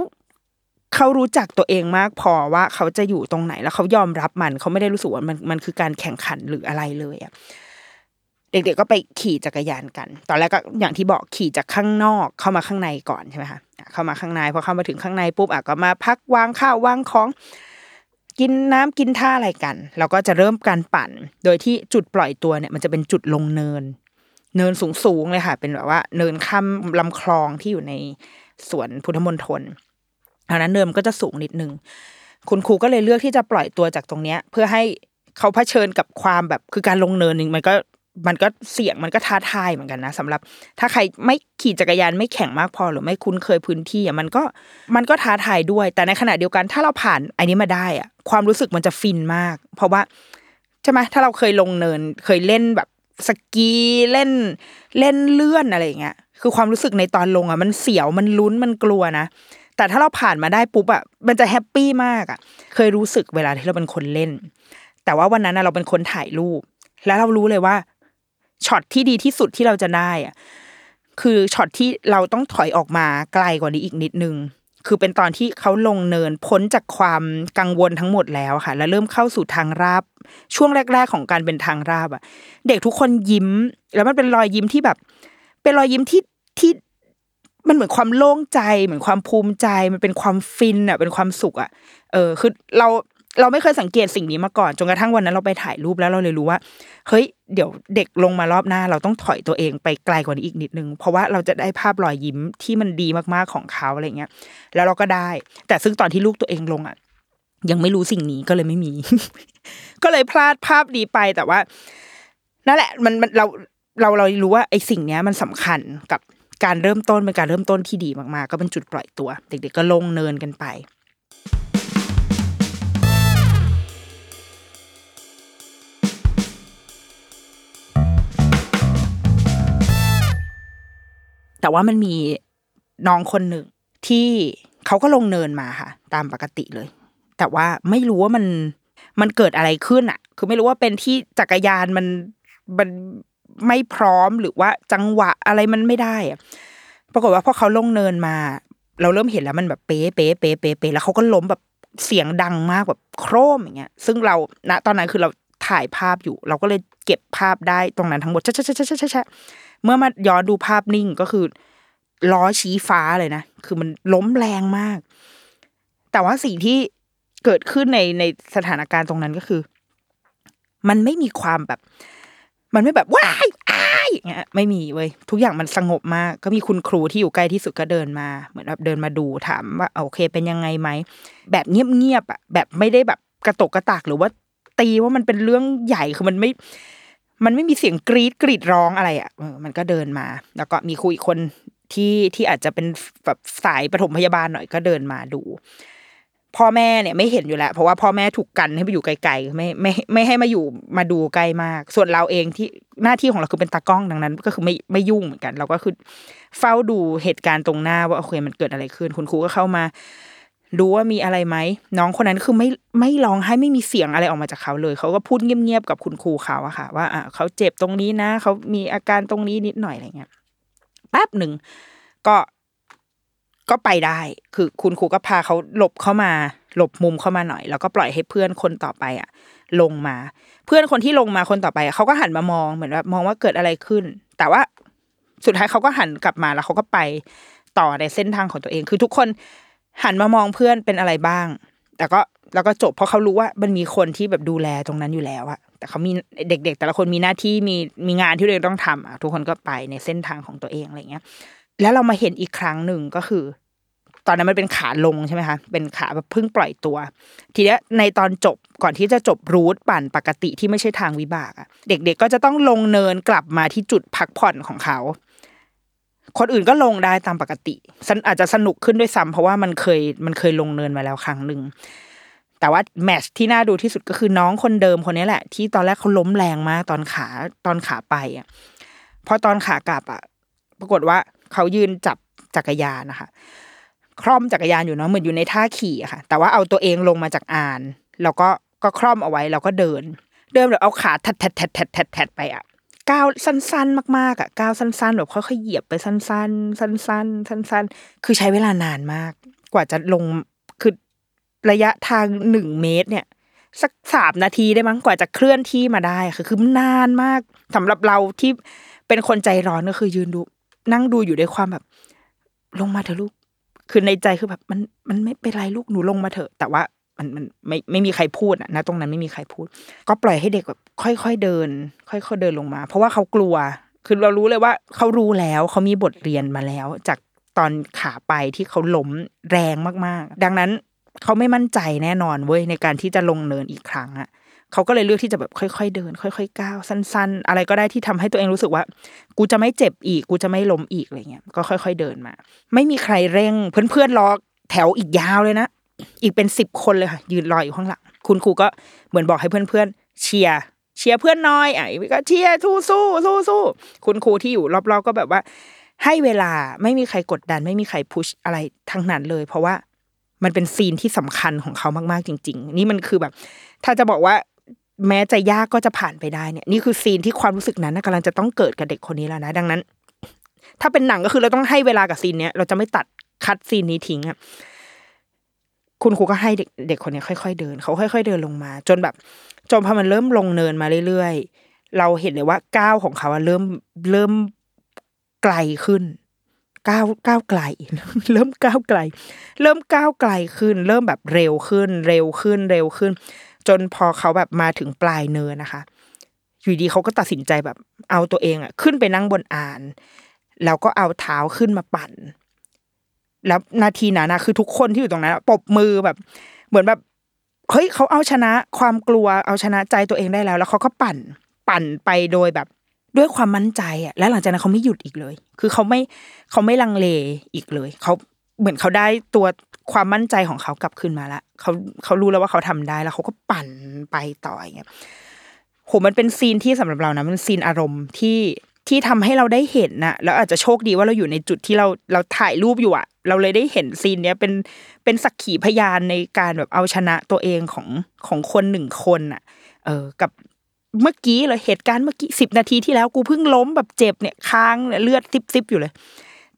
เขารู้จักตัวเองมากพอว่าเขาจะอยู่ตรงไหนแล้วเขายอมรับมันเขาไม่ได้รู้สึกว่ามันมันคือการแข่งขันหรืออะไรเลยอ่ะเด็กๆก็ไปขี่จักรยานกันตอนแรกก็อย่างที่บอกขี่จากข้างนอกเข้ามาข้างในก่อนใช่ไหมคะเข้ามาข้างในพอเข้ามาถึงข้างในปุ๊บอ่ะก็มาพักวางข้าววางของกินน้ำกินท่าอะไรกันแล้วก็จะเริ่มการปั่นโดยที่จุดปล่อยตัวเนี่ยมันจะเป็นจุดลงเนินเนินสูงๆเลยค่ะเป็นแบบว่าเนินข้ามลำคลองที่อยู่ในสวนพุทธมณฑลอันนั้นเนินก็จะสูงนิดนึงคุณครูก็เลยเลือกที่จะปล่อยตัวจากตรงเนี้ยเพื่อให้เขาเผชิญกับความแบบคือการลงเนินนึงมันก็มันก็เสี่ยงมันก็ท้าทายเหมือนกันนะสำหรับถ้าใครไม่ขี่จักรยานไม่แข็งมากพอหรือไม่คุ้นเคยพื้นที่อ่ะมันก็มันก็ท้าทายด้วยแต่ในขณะเดียวกันถ้าเราผ่านอันนี้มาได้อ่ะความรู้สึกมันจะฟินมากเพราะว่าใช่ไหมถ้าเราเคยลงเนินเคยเล่นแบบสกีเล่นเล่นเลื่อนอะไรอย่างเงี้ยคือความรู้สึกในตอนลงอ่ะมันเสียวมันลุ้นมันกลัวนะแต่ถ้าเราผ่านมาได้ปุ๊บอ่ะมันจะแฮปปี้มากอ่ะเคยรู้สึกเวลาที่เราเป็นคนเล่นแต่ว่าวันนั้นเราเป็นคนถ่ายรูปแล้วเรารู้เลยว่าช็อตที่ดีที่สุดที่เราจะได้อ่ะคือช็อตที่เราต้องถอยออกมาไกลกว่านี้อีกนิดนึงคือเป็นตอนที่เขาลงเนินพ้นจากความกังวลทั้งหมดแล้วค่ะแล้วเริ่มเข้าสู่ทางราบช่วงแรกๆของการเป็นทางราบอ่ะเด็กทุกคนยิ้มแล้วมันเป็นรอยยิ้มที่แบบเป็นรอยยิ้มที่ที่มันเหมือนความโล่งใจเหมือนความภูมิใจมันเป็นความฟินอ่ะเป็นความสุขอ่ะเออคือเราเราไม่เคยสังเกตสิ่งนี้มาก่อนจนกระทั่งวันนั้นเราไปถ่ายรูปแล้วเราเลยรู้ว่าเฮ้ยเดี๋ยวเด็กลงมารอบหน้าเราต้องถอยตัวเองไปไกลกว่านี้อีกนิดนึงเพราะว่าเราจะได้ภาพรอยยิ้มที่มันดีมากๆของเขาอะไรเงี้ยแล้วเราก็ได้แต่ซึ่งตอนที่ลูกตัวเองลงอ่ะยังไม่รู้สิ่งนี้ก็เลยไม่มี ก็เลยพลาดภาพดีไปแต่ว่านั่นแหละมันมันเราเราเรารู้ว่าไอ้สิ่งเนี้ยมันสำคัญกับการเริ่มต้นเป็นการเริ่มต้นที่ดีมากๆก็เป็นจุดปล่อยตัวเด็กๆก็ลงเนินกันไปแต่ว่ามันมีน้องคนหนึ่งที่เขาก็ลงเนินมาค่ะตามปกติเลยแต่ว่าไม่รู้ว่ามันมันเกิดอะไรขึ้นอ่ะคือไม่รู้ว่าเป็นที่จักรยานมันมันไม่พร้อมหรือว่าจังหวะอะไรมันไม่ได้อ่ะปรากฏว่าพอเขาลงเนินมาเราเริ่มเห็นแล้วมันแบบเป๊ะเป๊ะเป๊ะเป๊ะเป๊ะแล้วเขาก็ล้มแบบเสียงดังมากแบบโครมอย่างเงี้ยซึ่งเราณตอนนั้นคือเราถ่ายภาพอยู่เราก็เลยเก็บภาพได้ตรงนั้นทั้งหมดชะชะชะชะชะชะเมื่อมาย้อนดูภาพนิ่งก็คือล้อชี้ฟ้าเลยนะคือมันล้มแรงมากแต่ว่าสิ่งที่เกิดขึ้นในในสถานการณ์ตรงนั้นก็คือมันไม่มีความแบบมันไม่แบบว้ายอ้ายอย่างเงี้ยไม่มีเว้ยทุกอย่างมันสงบมากก็มีคุณครูที่อยู่ใกล้ที่สุดก็เดินมาเหมือนแบบเดินมาดูถามว่าโอเคเป็นยังไงไหมแบบเงียบๆอ่ะแบบไม่ได้แบบกระตกกระตากหรือว่าตีว่ามันเป็นเรื่องใหญ่คือมันไม่มันไม่มีเสียงกรี๊ดกรีดร้องอะไรอ่ะมันก็เดินมาแล้วก็มีครูอีกคนที่ที่อาจจะเป็นแบบสายปฐมพยาบาลหน่อยก็เดินมาดูพ่อแม่เนี่ยไม่เห็นอยู่แล้วเพราะว่าพ่อแม่ถูกกันให้ไปอยู่ไกลๆไม่ไม่ไม่ให้มาอยู่มาดูใกล้มากส่วนเราเองที่หน้าที่ของเราคือเป็นตากล้องดังนั้นก็คือไม่ไม่ยุ่งเหมือนกันเราก็คือเฝ้าดูเหตุการณ์ตรงหน้าว่าโอเคมันเกิดอะไรขึ้นคุณครูก็เข้ามาดูว่ามีอะไรไหมน้องคนนั้นคือไม่ไม่ร้องไห้ไม่มีเสียงอะไรออกมาจากเขาเลยเขาก็พูดเงียบๆกับคุณครูเขาอะค่ะว่าอ่ะเขาเจ็บตรงนี้นะเขามีอาการตรงนี้นิดหน่อยอะไรเงี้ยแป๊บหนึ่งก็ก็ไปได้คือคุณครูก็พาเขาหลบเข้ามาหลบมุมเข้ามาหน่อยแล้วก็ปล่อยให้เพื่อนคนต่อไปอ่ะลงมาเพื่อนคนที่ลงมาคนต่อไปเขาก็หันมามองเหมือนแบบมองว่าเกิดอะไรขึ้นแต่ว่าสุดท้ายเขาก็หันกลับมาแล้วเขาก็ไปต่อในเส้นทางของตัวเองคือทุกคนหันมามองเพื่อนเป็นอะไรบ้างแต่ก็แล้วก็จบเพราะเขารู้ว่ามันมีคนที่แบบดูแลตรงนั้นอยู่แล้วอะแต่เขามีเด็กๆแต่ละคนมีหน้าที่มีมีงานที่ตัวเองต้องทำอะทุกคนก็ไปในเส้นทางของตัวเองอะไรเงี้ยแล้วเรามาเห็นอีกครั้งหนึ่งก็คือตอนนั้นมันเป็นขาลงใช่ไหมคะเป็นขาแบบเพิ่งปล่อยตัวทีเนี้ยในตอนจบก่อนที่จะจบรูทปั่นปกติที่ไม่ใช่ทางวิบากอะเด็กๆก็จะต้องลงเนินกลับมาที่จุดพักผ่อนของเขาคนอื่นก็ลงได้ตามปกติอาจจะสนุกขึ้นด้วยซ้ำเพราะว่ามันเคยมันเคยลงเนินมาแล้วครั้งหนึ่ง แต่ว่าแมตช์ที่น่าดูที่สุดก็คือน้องคนเดิมคนนี้แหละที่ตอนแรกเขาล้มแรงมากตอนขาตอนขาไปอ่ะพอตอนขากลับอ่ะปรากฏว่าเขายืนจับจักรยานนะคะคล่อมจักรยานอยู่เนาะเหมือนอยู่ในท่าขี่อะค่ะแต่ว่าเอาตัวเองลงมาจากอานแล้วก็ก็คล่อมเอาไว้แล้วก็เดินเดินแบบเอาขาแทะๆๆๆๆไปอ่ะก้าวสั้นๆมากๆอ่ะก้าวสั้นๆแบบค่อยๆเหยียบไปสั้นๆสั้นๆสั้นๆคือใช้เวลานานมากกว่าจะลงคือระยะทางหนึ่งเมตรเนี่ยสักสามนาทีได้มั้งกว่าจะเคลื่อนที่มาได้คือคือนานมากสำหรับเราที่เป็นคนใจร้อนก็คือยืนดูนั่งดูอยู่ด้วยความแบบลงมาเถอะลูกคือในใจคือแบบมันมันไม่เป็นไรลูกหนูลงมาเถอะแต่ว่ามันมันไม่ไม่มีใครพูดอ่ะนะตรงนั้นไม่มีใครพูดก็ปล่อยให้เด็กแบบค่อยๆเดินค่อยๆเดินลงมาเพราะว่าเขากลัวคือเรารู้เลยว่าเขารู้แล้วเขามีบทเรียนมาแล้วจากตอนขาไปที่เขาล้มแรงมากๆดังนั้นเขาไม่มั่นใจแน่นอนเว้ยในการที่จะลงเนินอีกครั้งอ่ะเขาก็เลยเลือกที่จะแบบค่อยๆเดินค่อยๆก้าวสั้นๆอะไรก็ได้ที่ทำให้ตัวเองรู้สึกว่ากูจะไม่เจ็บอีกกูจะไม่ล้มอีกอะไรเงี้ยก็ค่อยๆเดินมาไม่มีใครเร่งเพื่อนๆรอแถวอีกยาวเลยนะอีกเป็นสิบคนเลยค่ะยืนรออยู่ข้างหลังคุณครูก็เหมือนบอกให้เพื่อนๆเชียร์เชียร์เพื่อนน้อยอ่ะก็เชียร์สู้สู้สู้สู้คุณครูที่อยู่รอบๆก็แบบว่าให้เวลาไม่มีใครกดดันไม่มีใครพุชอะไรทั้งนั้นเลยเพราะว่ามันเป็นซีนที่สำคัญของเขามากๆจริงๆนี่มันคือแบบถ้าจะบอกว่าแม้จะยากก็จะผ่านไปได้เนี่ยนี่คือซีนที่ความรู้สึกนั้นกำลังจะต้องเกิดกับเด็กคนนี้แล้วนะดังนั้นถ้าเป็นหนังก็คือเราต้องให้เวลากับซีนเนี้ยเราจะไม่ตัดคัดซีนนี้ทิ้งอ่ะคุณครูก็ให้เด็กเด็กคนนี้ค่อยๆเดินเขาค่อยๆเดินลงมาจนแบบจนพอมันเริ่มลงเนินมาเรื่อยๆเราเห็นเลยว่าก้าวของเขาเริ่มเริ่มไกลขึ้นก้าวก้าวไกลเริ่มก้าวไกลเริ่มก้าวไกลขึ้นเริ่มแบบเร็วขึ้นเร็วขึ้นเร็วขึ้นจนพอเขาแบบมาถึงปลายเนินนะคะอยู่ดีเขาก็ตัดสินใจแบบเอาตัวเองอ่ะขึ้นไปนั่งบนอานแล้วก็เอาเท้าขึ้นมาปั่นแล้วนาทีนั้นนะคือทุกคนที่อยู่ตรงนั้นปรบมือแบบเหมือนแบบเฮ้ยเขาเอาชนะความกลัวเอาชนะใจตัวเองได้แล้วแล้วเขาก็ปั่นปั่นไปโดยแบบด้วยความมั่นใจอ่ะและหลังจากนั้นเขาไม่หยุดอีกเลยคือเขาไม่เขาไม่ลังเลอีกเลยเขาเหมือนเขาได้ตัวความมั่นใจของเขากลับขึ้นมาละเขาเขารู้แล้วว่าเขาทำได้แล้วเขาก็ปั่นไปต่ออย่างเงี้ยโหมันเป็นซีนที่สำหรับเรานะมันซีนอารมณ์ที่ที่ทำให้เราได้เห็นนะแล้วอาจจะโชคดีว่าเราอยู่ในจุดที่เราเราถ่ายรูปอยู่อะเราเลยได้เห็นซีนเนี้ยเป็นเป็นสักขีพยานในการแบบเอาชนะตัวเองของของคนหนึ่งคนอะเออกับเมื่อกี้เลยเหตุการณ์เมื่อกี้สิบนาทีที่แล้วกูเพิ่งล้มแบบเจ็บเนี่ยค้างเลือดซิบซิบอยู่เลย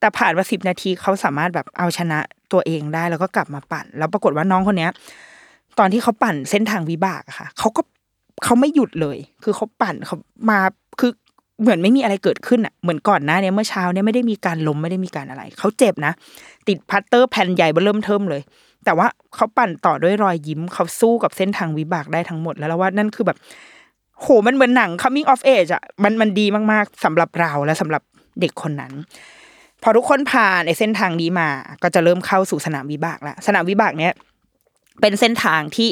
แต่ผ่านมาสิบนาทีเขาสามารถแบบเอาชนะตัวเองได้แล้วก็กลับมาปั่นแล้วปรากฏว่าน้องคนเนี้ยตอนที่เขาปั่นเส้นทางวิบากอะค่ะเขาก็เขาไม่หยุดเลยคือเขาปั่นเขามาคือเหมือนไม่มีอะไรเกิดขึ้นอ่ะเหมือนก่อนหน้านี้เมื่อเช้าเนี่ยไม่ได้มีการล้มไม่ได้มีการอะไรเขาเจ็บนะติดพัตเตอร์แผ่นใหญ่เบิ่มเทิ่มเลยแต่ว่าเขาปั่นต่อด้วยรอยยิ้มเขาสู้กับเส้นทางวิบากได้ทั้งหมดแล้วว่านั่นคือแบบโหมันเหมือนหนัง coming of age อ่ะมันมันดีมากๆสำหรับเราและสำหรับเด็กคนนั้นพอทุกคนผ่านไอ้เส้นทางนี้มาก็จะเริ่มเข้าสู่สนามวิบากละสนามวิบากเนี้ยเป็นเส้นทางที่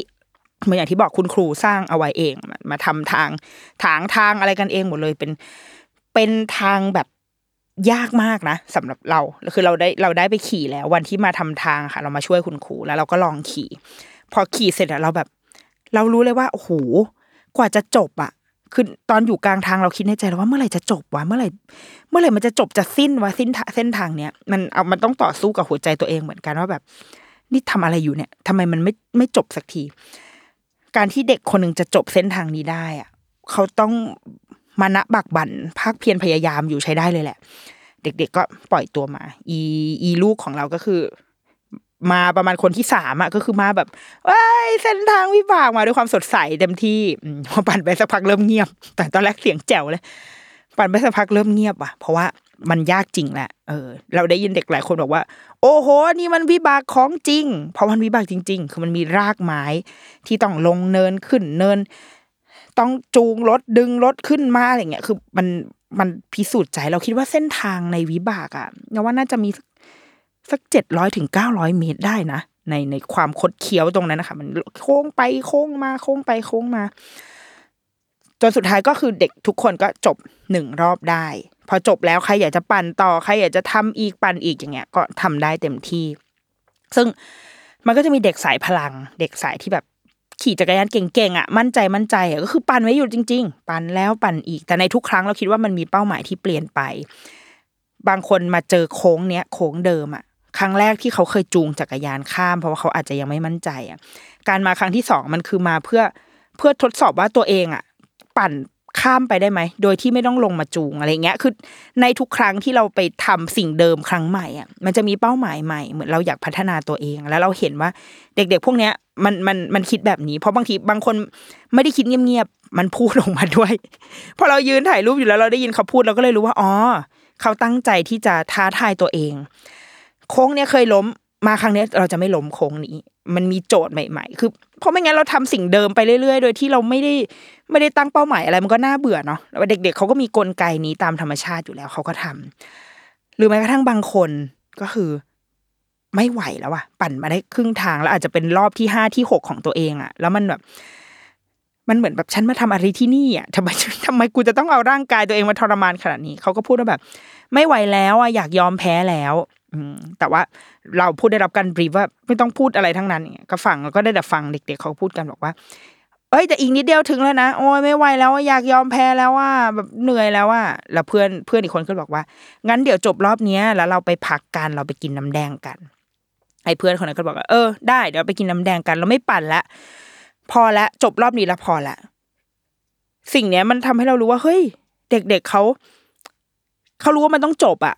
เหมือนอย่างที่บอกคุณครูสร้างเอาไว้เองมาทำทางทางทางอะไรกันเองหมดเลยเป็นเป็นทางแบบยากมากนะสำหรับเราคือเราได้เราได้ไปขี่แล้ววันที่มาทำทางค่ะเรามาช่วยคุณครูแล้วเราก็ลองขี่พอขี่เสร็จอะเราแบบเรารู้เลยว่าโอ้โหกว่าจะจบอะคือตอนอยู่กลางทางเราคิดในใจแล้วว่าเมื่อไหร่จะจบวะเมื่อไหร่เมื่อไหร่มันจะจบจะสิ้นวะสิ้นเส้นทางเนี้ยมันเอามันต้องต่อสู้กับหัวใจตัวเองเหมือนกันว่าแบบนี่ทำอะไรอยู่เนี่ยทำไมมันไม่ไม่จบสักทีการที่เด็กคนหนึ่งจะจบเส้นทางนี้ได้อ่ะเขาต้องมานะบักบั่นภาคเพียรพยายามอยู่ใช้ได้เลยแหละเด็กๆก็ปล่อยตัวมาอีอีลูกของเราก็คือมาประมาณคนที่สามอ่ะก็คือมาแบบเอ้ยเส้นทางวิบากมาด้วยความสดใสเต็มที่พอปั่นไปสักพักเริ่มเงียบแต่ตอนแรกเสียงแจ๋วเลยปั่นไปสักพักเริ่มเงียบว่ะเพราะว่ามันยากจริงแหละเออเราได้ยินเด็กหลายคนบอกว่าโอ้โหนี่มันวิบากของจริงเพราะมันวิบากจริงๆคือมันมีรากไม้ที่ต้องลงเนินขึ้นเนินต้องจูงรถดึงรถขึ้นมาอะไรเงี้ยคือมันมันพิสูจน์ใจเราคิดว่าเส้นทางในวิบากอ่ะเราว่าน่าจะมีสักเจ็ดร้อยถึงเก้าร้อยเมตรได้นะในในความคดเคี้ยวตรงนั้นนะคะมันโค้งไปโค้งมาโค้งไปโค้งมาจนสุดท้ายก็คือเด็กทุกคนก็จบหนึ่งรอบได้พอจบแล้วใครอยากจะปั่นต่อใครอยากจะทำอีกปั่นอีกอย่างเงี้ยก็ทำได้เต็มที่ซึ่งมันก็จะมีเด็กสายพลังเด็กสายที่แบบ ขี่จักรยานเก่งๆอ่ะมั่นใจมั่นใจอ่ะก็คือปั่นไว้อยู่จริงๆปั่นแล้วปั่นอีกแต่ในทุกครั้งเราคิดว่ามันมีเป้าหมายที่เปลี่ยนไปบางคนมาเจอโค้งเนี้ยโค้งเดิมอ่ะครั้งแรกที่เขาเคยจูงจักรยานข้ามเพราะว่าเขาอาจจะยังไม่มั่นใจอ่ะการมาครั้งที่สองมันคือมาเพื่อเพื่อทดสอบว่าตัวเองอ่ะปั่นข้ามไปได้ไหมโดยที่ไม่ต้องลงมาจูงอะไรเงี้ยคือในทุกครั้งที่เราไปทำสิ่งเดิมครั้งใหม่อ่ะมันจะมีเป้าหมายใหม่เหมือนเราอยากพัฒนาตัวเองแล้วเราเห็นว่าเด็กๆพวกเนี้ยมันมันมันคิดแบบนี้เพราะบางทีบางคนไม่ได้คิดเงียบๆมันพูดออกมาด้วยพอเรายืนถ่ายรูปอยู่แล้วเราได้ยินเขาพูดเราก็เลยรู้ว่าอ๋อเขาตั้งใจที่จะท้าทายตัวเองโค้งเนี้ยเคยล้มมาครั้งนี้เราจะไม่ล้มโค้งนี้มันมีโจทย์ใหม่ๆคือเพราะไม่งั้นเราทำสิ่งเดิมไปเรื่อยๆโดยที่เราไม่ได้ไม่ได้ตั้งเป้าหมายอะไรมันก็น่าเบื่อเนาะเด็กๆเขาก็มีกลไกนี้ตามธรรมชาติอยู่แล้วเขาก็ทำหรือแม้กระทั่งบางคนก็คือไม่ไหวแล้วอะปั่นมาได้ครึ่งทางแล้วอาจจะเป็นรอบที่ห้าที่หกของตัวเองอะแล้วมันแบบมันเหมือนแบบฉันมาทำอะไรที่นี่อะทำไมทำไมกูจะต้องเอาร่างกายตัวเองมาทรมานขนาดนี้เขาก็พูดว่าแบบไม่ไหวแล้วอะอยากยอมแพ้แล้วแต่ว่าเราพูดได้รับการบรีฟว่าไม่ต้องพูดอะไรทั้งนั้นอย่างเงี้ยก็ฟังก็ได้แต่ฟังเด็กๆเขาพูดกันบอกว่าเอ้ยแต่อีกนิดเดียวถึงแล้วนะโอ้ยไม่ไหวแล้วอยากยอมแพ้แล้วว่าแบบเหนื่อยแล้วว่าแล้วเพื่อนเพื่อนอีกคนก็บอกว่างั้นเดี๋ยวจบรอบนี้แล้วเราไปพักกันเราไปกินน้ำแดงกันไอ้เพื่อนคนนั้นก็บอกว่าเออได้เดี๋ยวไปกินน้ำแดงกันเราไม่ปั่นละพอละจบรอบนี้ละพอละสิ่งเนี้ยมันทำให้เรารู้ว่าเฮ้ยเด็กๆเขาเขารู้ว่ามันต้องจบอะ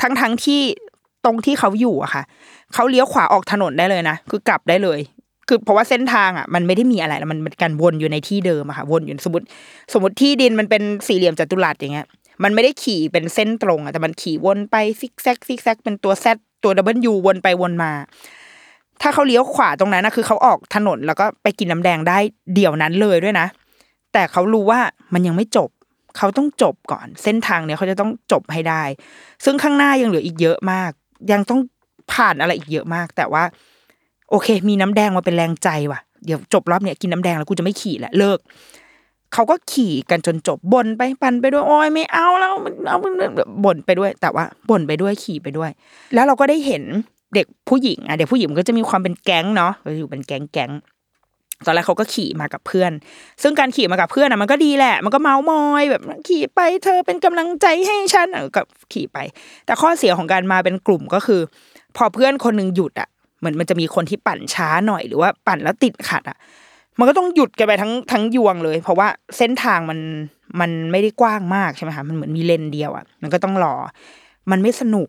ทั้งๆที่ตรงที่เขาอยู่อะค่ะเขาเลี้ยวขวาออกถนนได้เลยนะคือกลับได้เลยคือเพราะว่าเส้นทางอะมันไม่ได้มีอะไรแล้วมันเป็นการวนอยู่ในที่เดิมอะค่ะวนอยู่สมมติสมมติที่ดินมันเป็นสี่เหลี่ยมจัตุรัสอย่างเงี้ยมันไม่ได้ขี่เป็นเส้นตรงอะแต่มันขี่วนไปซิกแซกซิกแซกเป็นตัว Z ตัว W วนไปวนมาถ้าเขาเลี้ยวขวาตรงนั้นนะคือเขาออกถนนแล้วก็ไปกินน้ำแดงได้เดี๋ยวนั้นเลยด้วยนะแต่เขารู้ว่ามันยังไม่จบเขาต้องจบก่อนเส้นทางเนี้ยเขาจะต้องจบให้ได้ซึ่งข้างหน้ายังเหลืออีกเยอะมากยังต้องผ่านอะไรอีกเยอะมากแต่ว่าโอเคมีน้ำแดงมาเป็นแรงใจว่ะเดี๋ยวจบรอบเนี้ยกินน้ำแดงแล้วกูจะไม่ขี่ละเลิกเขาก็ขี่กันจนจบบ่นไปปั่นไปด้วยโอ๊ยไม่เอาแล้วเอาบ่นไปด้วยแต่ว่าบ่นไปด้วยขี่ไปด้วยแล้วเราก็ได้เห็นเด็กผู้หญิงอ่ะเด็กผู้หญิงมันก็จะมีความเป็นแก๊งเนาะก็อยู่เป็นแก๊งแก๊งตอนแรกเขาก็ขี่มากับเพื่อนซึ่งการขี่มากับเพื่อนอ่ะมันก็ดีแหละมันก็เมามอยแบบขี่ไปเธอเป็นกำลังใจให้ฉันก็ขี่ไปแต่ข้อเสียของการมาเป็นกลุ่มก็คือพอเพื่อนคนนึงหยุดอ่ะเหมือนมันจะมีคนที่ปั่นช้าหน่อยหรือว่าปั่นแล้วติดขัดอ่ะมันก็ต้องหยุดกันไปทั้งทั้งยวงเลยเพราะว่าเส้นทางมันมันไม่ได้กว้างมากใช่ไหมคะมันเหมือนมีเลนเดียวอ่ะมันก็ต้องรอมันไม่สนุก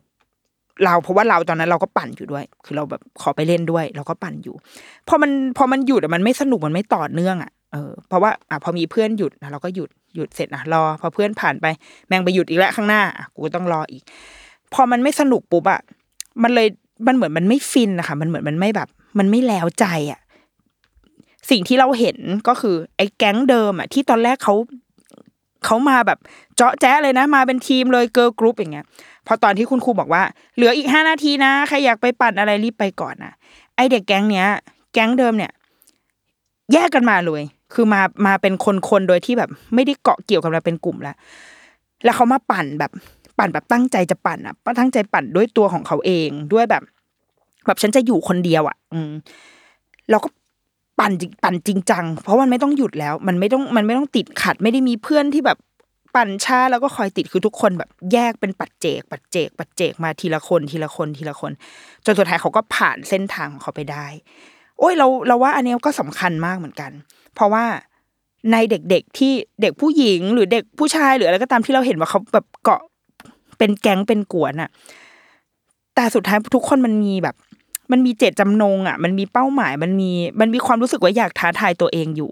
เราเพราะว่าเราตอนนั้นเราก็ปั่นอยู่ด้วยคือเราแบบขอไปเล่นด้วยเราก็ปั่นอยู่พอมันพอมันหยุดอ่ะมันไม่สนุกมันไม่ต่อเนื่องอ่ะเออเพราะว่าอ่ะพอมีเพื่อนหยุดนะเราก็หยุดหยุดเสร็จนะรอพอเพื่อนผ่านไปแม่งไปหยุดอีกแล้วข้างหน้าอ่ะกูก็ต้องรออีกพอมันไม่สนุกปุ๊บอ่ะมันเลยมันเหมือนมันไม่ฟินนะคะมันเหมือนมันไม่แบบมันไม่แล้วใจอ่ะสิ่งที่เราเห็นก็คือไอ้แก๊งเดิมอ่ะที่ตอนแรกเขาเขามาแบบเจาะแจ๊ะเลยนะมาเป็นทีมเลยเกิร์ลกรุ๊ปอย่างเงี้ยพอตอนที่คุณครูบอกว่าเหลืออีกห้านาทีนะใครอยากไปปั่นอะไรรีบไปก่อนนะไอเด็กแก๊งเนี้ยแก๊งเดิมเนี่ยแยกกันมาเลยคือมามาเป็นคนๆโดยที่แบบไม่ได้เกาะเกี่ยวกันมาเป็นกลุ่มละแล้วเขามาปั่นแบบปั่นแบบตั้งใจจะปั่นอ่ะตั้งใจปั่นด้วยตัวของเขาเองด้วยแบบแบบฉันจะอยู่คนเดียวอ่ะอืมเราก็ปั่นปั่นจริงจังเพราะมันไม่ต้องหยุดแล้วมันไม่ต้องมันไม่ต้องติดขัดไม่ได้มีเพื่อนที่แบบปั่นช้าแล้วก็คอยติดคือทุกคนแบบแยกเป็นปัจเจกปัจเจกปัจเจกมาทีละคนทีละคนทีละคนจนสุดท้ายเขาก็ผ่านเส้นทางของเขาไปได้โอ้ยเราเราว่าอันนี้ก็สำคัญมากเหมือนกันเพราะว่าในเด็กๆที่เด็กผู้หญิงหรือเด็กผู้ชายหรืออะไรก็ตามที่เราเห็นว่าเขาแบบเกาะเป็นแก๊งเป็นกวนอ่ะแต่สุดท้ายทุกคนมันมีแบบมันมีเจตจำนงอ่ะมันมีเป้าหมายมันมีมันมีความรู้สึกว่าอยากท้าทายตัวเองอยู่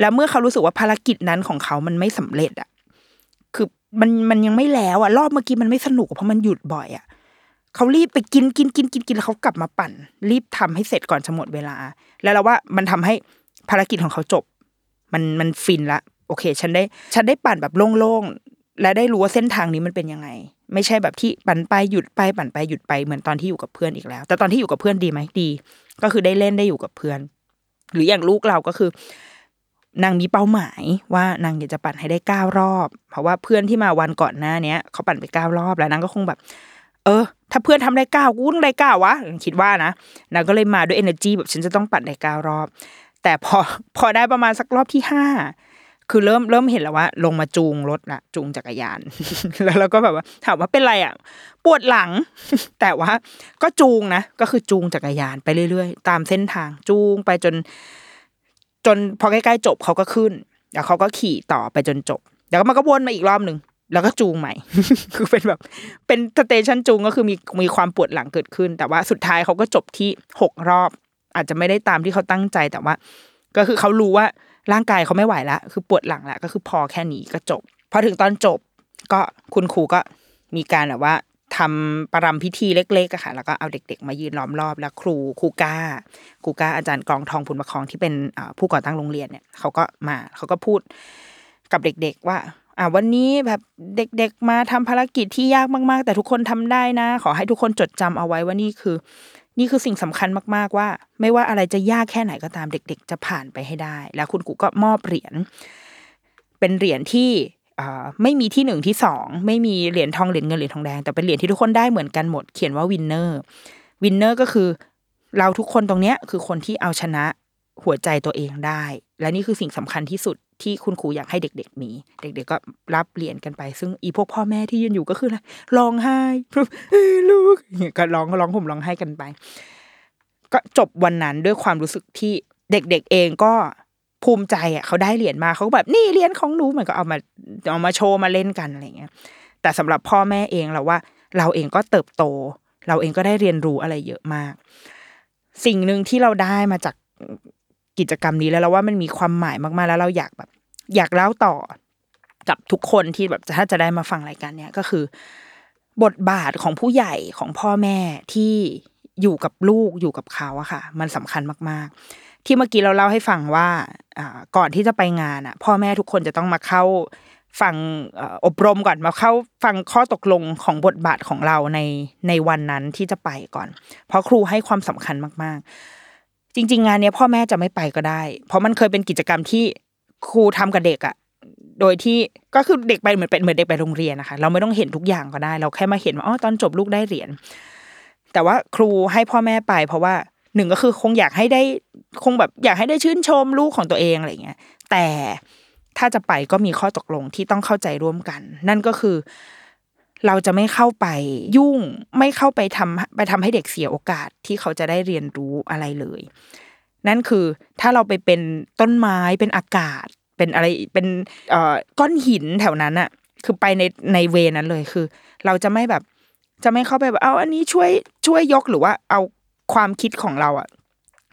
แล้วเมื่อเขารู้สึกว่าภารกิจนั้นของเขามันไม่สำเร็จอ่ะคือมันมันยังไม่แล้วอ่ะรอบเมื่อกี้มันไม่สนุกเพราะมันหยุดบ่อยอ่ะเขารีบไปกินกินกินกินกินแล้วเขากลับมาปั่นรีบทำให้เสร็จก่อนจะหมดเวลาแล้วเราว่ามันทำให้ภารกิจของเขาจบมันมันฟินละโอเคฉันได้ฉันได้ปั่นแบบโล่งๆและได้รู้ว่าเส้นทางนี้มันเป็นยังไงไม่ใช่แบบที่ปั่นไปหยุดไปปั่นไปหยุดไปเหมือนตอนที่อยู่กับเพื่อนอีกแล้วแต่ตอนที่อยู่กับเพื่อนดีไหมดีก็คือได้เล่นได้อยู่กับเพื่อนหรืออย่างลูกเราก็คือนางมีเป้าหมายว่านางอยากจะปั่นให้ได้เก้ารอบเพราะว่าเพื่อนที่มาวันก่อนหน้าเนี้ยเขาปั่นไปเก้ารอบแล้วนางก็คงแบบเออถ้าเพื่อนทำได้เก้ากูต้องได้เก้าวะคิดว่านะนางก็เลยมาด้วย energy แบบฉันจะต้องปั่นได้เก้ารอบ แต่พอพอได้ประมาณสักรอบที่ห้าคือเริ่มเริ่มเห็นแล้วว่าลงมาจูงรถละจูงจักรยาน แล้วเราก็แบบว่าถามว่าเป็นไรอ่ะปวดหลัง แต่ว่าก็จูงนะก็คือจูงจักรยานไปเรื่อยๆตามเส้นทางจูงไปจนจนพอใกล้ๆจบเขาก็ขึ้นแล้วเขาก็ขี่ต่อไปจนจบแล้วก็มันก็วนมาอีกรอบนึงแล้วก็จูงใหม่ คือเป็นแบบเป็นสเตชันจูงก็คือมีมีความปวดหลังเกิดขึ้นแต่ว่าสุดท้ายเขาก็จบที่หกรอบอาจจะไม่ได้ตามที่เขาตั้งใจแต่ว่าก็คือเขารู้ว่าร่างกายเขาไม่ไหวแล้วคือปวดหลังแล้วก็คือพอแค่นี้ก็จบพอถึงตอนจบก็คุณครูก็มีการแบบว่าทำประรำพิธีเล็กๆอะค่ะแล้วก็เอาเด็กๆมายืนล้อมรอบแล้วครูครูก้าครูก้าอาจารย์กองทองพุนประคองที่เป็นผู้ก่อตั้งโรงเรียนเนี่ยเขาก็มาเขาก็พูดกับเด็กๆว่าอ่ะวันนี้แบบเด็กๆมาทำภารกิจที่ยากมากๆแต่ทุกคนทำได้นะขอให้ทุกคนจดจำเอาไว้ว่านี่คือนี่คือสิ่งสำคัญมากๆว่าไม่ว่าอะไรจะยากแค่ไหนก็ตามเด็กๆจะผ่านไปให้ได้แล้วคุณกูก็มอบเหรียญเป็นเหรียญที่ไม่มีที่หนึ่งที่สองไม่มีเหรียญทองเหรียญเงินเหรียญทองแดงแต่เป็นเหรียญที่ทุกคนได้เหมือนกันหมดเขียนว่าวินเนอร์วินเนอร์ก็คือเราทุกคนตรงเนี้ยคือคนที่เอาชนะหัวใจตัวเองได้และนี่คือสิ่งสำคัญที่สุดที่คุณครูอยากให้เด็กๆมีเด็กๆก็รับเหรียญกันไปซึ่งอีพวกพ่อแม่ที่ยืนอยู่ก็คืออะไรร้องไห้ลูกก็ร้องก็ร้องผมร้องไห้กันไปก็จบวันนั้นด้วยความรู้สึกที่เด็กๆเองก็ภูมิใจอ่ะเขาได้เหรียญมาเขาก็แบบนี่เหรียญของหนูมันก็เอามาเอามาโชว์มาเล่นกันอะไรเงี้ยแต่สำหรับพ่อแม่เองเราว่าเราเองก็เติบโตเราเองก็ได้เรียนรู้อะไรเยอะมากสิ่งนึงที่เราได้มาจากกิจกรรมนี้แล้วเราว่ามันมีความหมายมากๆแล้วเราอยากแบบอยากเล่าต่อกับทุกคนที่แบบถ้าจะได้มาฟังรายการเนี้ยก็คือบทบาทของผู้ใหญ่ของพ่อแม่ที่อยู่กับลูกอยู่กับเขาอะค่ะมันสำคัญมากๆที่เมื่อกี้เราเล่าให้ฟังว่าก่อนที่จะไปงานอะพ่อแม่ทุกคนจะต้องมาเข้าฟังอบรมก่อนมาเข้าฟังข้อตกลงของบทบาทของเราในในวันนั้นที่จะไปก่อนเพราะครูให้ความสำคัญมากๆจริงๆงานเนี้ยพ่อแม่จะไม่ไปก็ได้เพราะมันเคยเป็นกิจกรรมที่ครูทำกับเด็กอ่ะโดยที่ก็คือเด็กไปเหมือนเป็นเหมือนเด็กไปโรงเรียนนะคะเราไม่ต้องเห็นทุกอย่างก็ได้เราแค่มาเห็นว่าอ๋อตอนจบลูกได้เหรียญแต่ว่าครูให้พ่อแม่ไปเพราะว่าหนึ่งก็คือคงอยากให้ได้คงแบบอยากให้ได้ชื่นชมลูกของตัวเองอะไรเงี้ยแต่ถ้าจะไปก็มีข้อตกลงที่ต้องเข้าใจร่วมกันนั่นก็คือเราจะไม่เข้าไปยุ่งไม่เข้าไปทำไปทำให้เด็กเสียโอกาสที่เขาจะได้เรียนรู้อะไรเลยนั่นคือถ้าเราไปเป็นต้นไม้เป็นอากาศเป็นอะไรเป็นเอ่อก้อนหินแถวนั้นอะคือไปในในเวนั้นเลยคือเราจะไม่แบบจะไม่เข้าไปแบบเอาอันนี้ช่วยช่วยยกหรือว่าเอาความคิดของเราอะ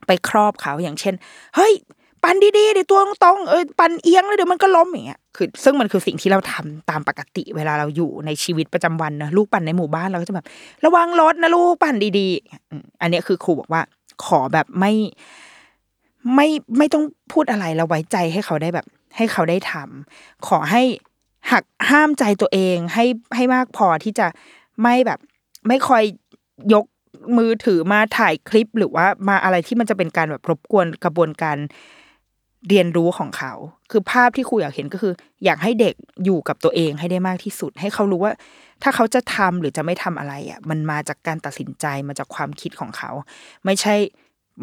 ไปครอบเขาอย่างเช่นเฮ้ยปันดีๆเดี๋ยวตัวตรงๆเออปันเอียงแล้วเดี๋ยวมันก็ล้มอย่างเงี้ยคือซึ่งมันคือสิ่งที่เราทำตามปกติเวลาเราอยู่ในชีวิตประจำวันนะลูกปั่นในหมู่บ้านเราก็จะแบบระวังรถนะลูกปั่นดีๆอันนี้คือครูบอกว่าขอแบบไม่ไม่ไม่ต้องพูดอะไรเราไว้ใจให้เขาได้แบบให้เขาได้ทำขอให้หักห้ามใจตัวเองให้ให้มากพอที่จะไม่แบบไม่คอยยกมือถือมาถ่ายคลิปหรือว่ามาอะไรที่มันจะเป็นการแบบรบกวนกระบวนการเรียนรู้ของเขาคือภาพที่ครูอยากเห็นก็คืออยากให้เด็กอยู่กับตัวเองให้ได้มากที่สุดให้เขารู้ว่าถ้าเขาจะทำหรือจะไม่ทำอะไรอ่ะมันมาจากการตัดสินใจมาจากความคิดของเขาไม่ใช่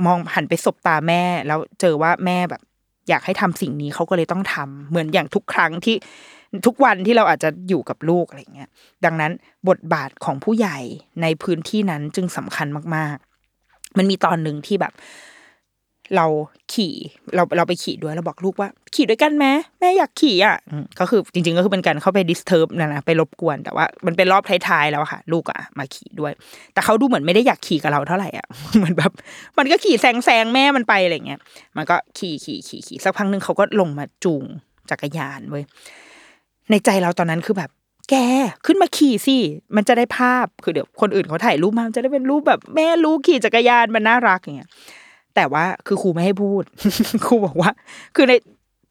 มองหันไปสบตาแม่แล้วเจอว่าแม่แบบอยากให้ทำสิ่งนี้เขาก็เลยต้องทำเหมือนอย่างทุกครั้งที่ทุกวันที่เราอาจจะอยู่กับลูกอะไรเงี้ยดังนั้นบทบาทของผู้ใหญ่ในพื้นที่นั้นจึงสำคัญมากๆมันมีตอนหนึ่งที่แบบเราขี่เราเราไปขี่ด้วยเราบอกลูกว่าขี่ด้วยกันแม่แม่อยากขี่อ่ะก็คือจริงๆก็คือเป็นการเข้าไปดิสเทิร์บนะนะไปรบกวนแต่ว่ามันเป็นรอบท้ายๆแล้วค่ะลูกอ่ะมาขี่ด้วยแต่เขาดูเหมือนไม่ได้อยากขี่กับเราเท่าไหร่อ่ะเหมือนแบบมันก็ขี่แซงแซงแม่มันไปอะไรเงี้ยมันก็ขี่ขี่ขี่ขี่สักพักนึงเขาก็ลงมาจูงจักรยานเว้ยในใจเราตอนนั้นคือแบบแกขึ้นมาขี่สิมันจะได้ภาพคือเดี๋ยวคนอื่นเขาถ่ายรูปมาจะได้เป็นรูปแบบแม่ลูกขี่จักรยานมันน่ารักอย่างเงี้ยแต่ว่าคือครูไม่ให้พูดครูบอกว่าคือใน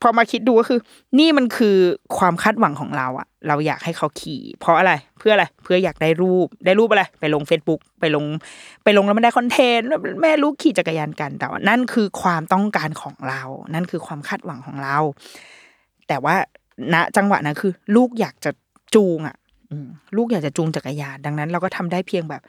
พอมาคิดดูก็คือนี่มันคือความคาดหวังของเราอะเราอยากให้เขาขี่เพราะอะไรเพื่ออะไรเพื่ออยากได้รูปได้รูปอะไรไปลง Facebook ไปลงไปลงแล้วมันได้คอนเทนต์แม่ลูกขี่จักรยานกันแต่ว่านั่นคือความต้องการของเรานั่นคือความคาดหวังของเราแต่ว่าณจังหวะนั้นคือลูกอยากจะจูงอะลูกอยากจะจูงจักรยานดังนั้นเราก็ทำได้เพียงแบบ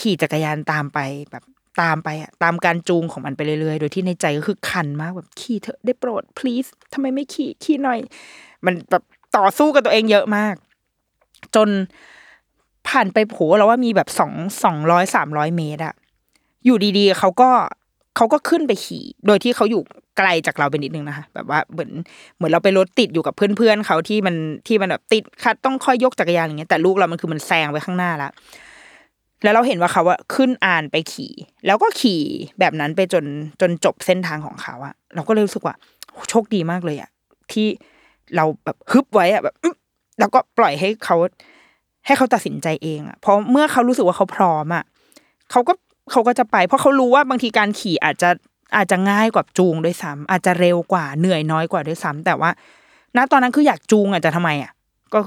ขี่จักรยานตามไปแบบ ตามไปอะตามการจูงของมันไปเรื่อยๆโดยที่ในใจก็คือคันมากแบบขี้เถอะได้โปรด please ทำไมไม่ขี้ขี้หน่อยมันแบบต่อสู้กับตัวเองเยอะมากจนผ่านไปโผล่แล้วว่ามีแบบสองร้อยสามร้อยเมตรอะอยู่ดีๆเขาก็เขาก็ขึ้นไปขี่โดยที่เขาอยู่ไกลจากเราไปนิดนึงนะคะแบบว่าเหมือนเหมือนเราไปรถติดอยู่กับเพื่อนๆเขาที่มันที่มันแบบติดขัดต้องคอยยกจักรยานอย่างเงี้ยแต่ลูกเรามันคือมันแซงไปข้างหน้าละแล้วเราเห็นว่าเขาอะขึ้นอ่านไปขี่แล้วก็ขี่แบบนั้นไปจนจนจบเส้นทางของเขาอะเราก็เลยรู้สึกว่าโชคดีมากเลยอะที่เราแบบฮึบไว้อะแบบแล้วก็ปล่อยให้เขาให้เขาตัดสินใจเองอะเพราะเมื่อเขารู้สึกว่าเขาพร้อมอะเขาก็เขาก็จะไปเพราะเขารู้ว่าบางทีการขี่อาจจะอาจจะง่ายกว่าจูงด้วยซ้ำอาจจะเร็วกว่าเหนื่อยน้อยกว่าด้วยซ้ำแต่ว่าณตอนนั้นคืออยากจูงอาจจะทำไมอ่ะก็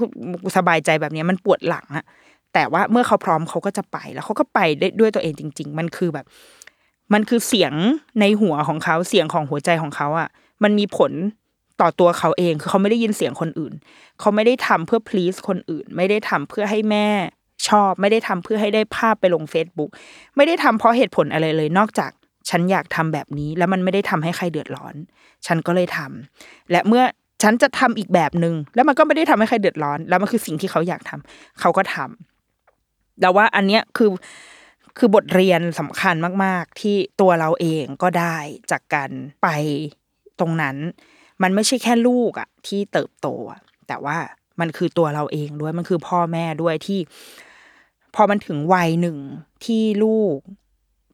สบายใจแบบนี้มันปวดหลังอ่ะแต่ว่าเมื่อเขาพร้อมเขาก็จะไปแล้วเขาก็ไปด้วยตัวเองจริงๆมันคือแบบมันคือเสียงในหัวของเขาเสียงของหัวใจของเขาอ่ะมันมีผลต่อตัวเขาเองคือเขาไม่ได้ยินเสียงคนอื่นเขาไม่ได้ทำเพื่อ please คนอื่นไม่ได้ทำเพื่อให้แม่ชอบไม่ได้ทำเพื่อให้ได้ภาพไปลง Facebook ไม่ได้ทำเพราะเหตุผลอะไรเลยนอกจากฉันอยากทำแบบนี้แล้วมันไม่ได้ทำให้ใครเดือดร้อนฉันก็เลยทำและเมื่อฉันจะทำอีกแบบนึงแล้วมันก็ไม่ได้ทำให้ใครเดือดร้อนแล้วมันคือสิ่งที่เขาอยากทำเขาก็ทำแต่ว่าอันเนี้ยคือคือบทเรียนสำคัญมากๆที่ตัวเราเองก็ได้จากการไปตรงนั้นมันไม่ใช่แค่ลูกอ่ะที่เติบโตแต่ว่ามันคือตัวเราเองด้วยมันคือพ่อแม่ด้วยที่พอมันถึงวัยหนึ่งที่ลูก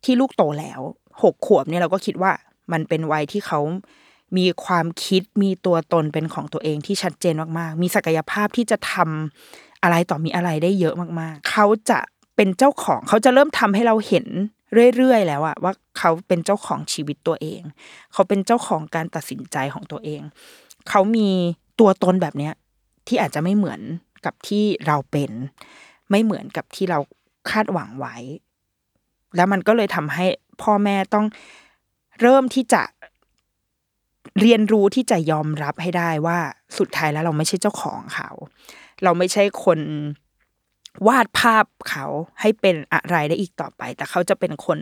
ที่ลูกโตแล้วหกขวบเนี่ยเราก็คิดว่ามันเป็นวัยที่เขามีความคิดมีตัวตนเป็นของตัวเองที่ชัดเจนมากๆมีศักยภาพที่จะทำอะไรต่อมีอะไรได้เยอะมากๆเขาจะเป็นเจ้าของเขาจะเริ่มทำให้เราเห็นเรื่อยๆแล้วอะว่าเขาเป็นเจ้าของชีวิตตัวเองเขาเป็นเจ้าของการตัดสินใจของตัวเองเขามีตัวตนแบบเนี้ยที่อาจจะไม่เหมือนกับที่เราเป็นไม่เหมือนกับที่เราคาดหวังไว้แล้วมันก็เลยทำให้พ่อแม่ต้องเริ่มที่จะเรียนรู้ที่จะยอมรับให้ได้ว่าสุดท้ายแล้วเราไม่ใช่เจ้าของเขาเราไม่ใช่คนวาดภาพเขาให้เป็นอะไรได้อีกต่อไปแต่เขาจะเป็นคน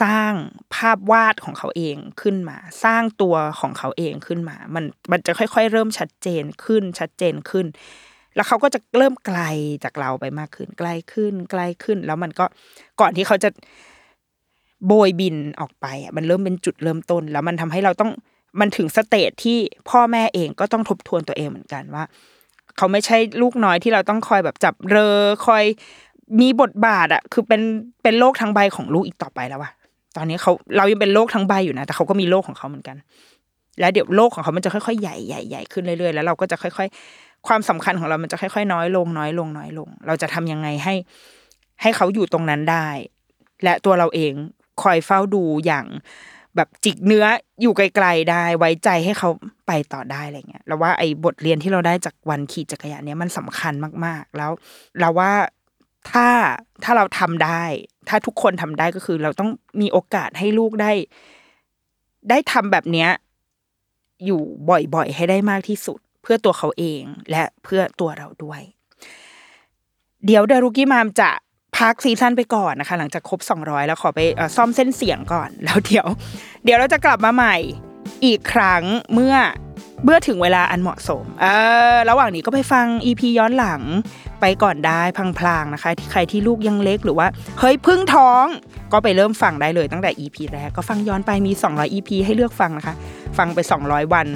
สร้างภาพวาดของเขาเองขึ้นมาสร้างตัวของเขาเองขึ้นมามันมันจะค่อยๆเริ่มชัดเจนขึ้นชัดเจนขึ้นแล้วเขาก็จะเริ่มไกลจากเราไปมากขึ้นไกลขึ้นไกลขึ้นแล้วมันก็ก่อนที่เขาจะโบยบินออกไปอ่ะมันเริ่มเป็นจุดเริ่มต้นแล้วมันทำให้เราต้องมันถึงสเตจที่พ่อแม่เองก็ต้องทบทวนตัวเองเหมือนกันว่าเขาไม่ใช่ลูกน้อยที่เราต้องคอยแบบจับเรอคอยมีบทบาทอ่ะคือเป็นเป็นโลกทั้งใบของลูกอีกต่อไปแล้วว่ะตอนนี้เขาเรายังเป็นโลกทั้งใบอยู่นะแต่เขาก็มีโลกของเขาเหมือนกันแล้วเดี๋ยวโลกของเขามันจะค่อยๆใหญ่ใหญ่ใหญ่ขึ้นเรื่อยๆแล้วเราก็จะค่อยๆความสำคัญของเรามันจะค่อยๆน้อยลงน้อยลงน้อยลงเราจะทำยังไงให้ให้เขาอยู่ตรงนั้นได้และตัวเราเองคอยเฝ้าดูอย่างแบบจิกเนื้ออยู่ไกลๆได้ไว้ใจให้เขาไปต่อได้อะไรเงี้ยเราว่าไอ้บทเรียนที่เราได้จากวันขี่จักรยานเนี้ยมันสำคัญมากๆแล้วเราว่าถ้าถ้าเราทำได้ถ้าทุกคนทำได้ก็คือเราต้องมีโอกาสให้ลูกได้ได้ทำแบบเนี้ยอยู่บ่อยๆให้ได้มากที่สุดเพื่อตัวเขาเองและเพื่อตัวเราด้วยเดี๋ยวดารุกี้มามจะพักซีซั่นไปก่อนนะคะหลังจากครบสองร้อยแล้วขอไปเอ่อซ่อมเส้นเสียงก่อนแล้วเดี๋ยวเดี๋ยวเราจะกลับมาใหม่อีกครั้งเมื่อเมื่อถึงเวลาอันเหมาะสมเออระหว่างนี้ก็ไปฟัง อี พี ย้อนหลังไปก่อนได้พลางๆนะคะที่ใครที่ลูกยังเล็กหรือว่าเฮ้ยเพิ่งท้องก็ไปเริ่มฟังได้เลยตั้งแต่ อี พี แรกก็ฟังย้อนไปมีสองร้อย อี พี ให้เลือกฟังนะคะฟังไปสองร้อยวัน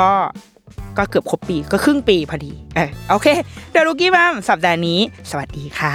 ก็ก็เกือบครบปีก็ครึ่งปีพอดีเออโอเคดารุกี้มัมสัปดาห์นี้สวัสดีค่ะ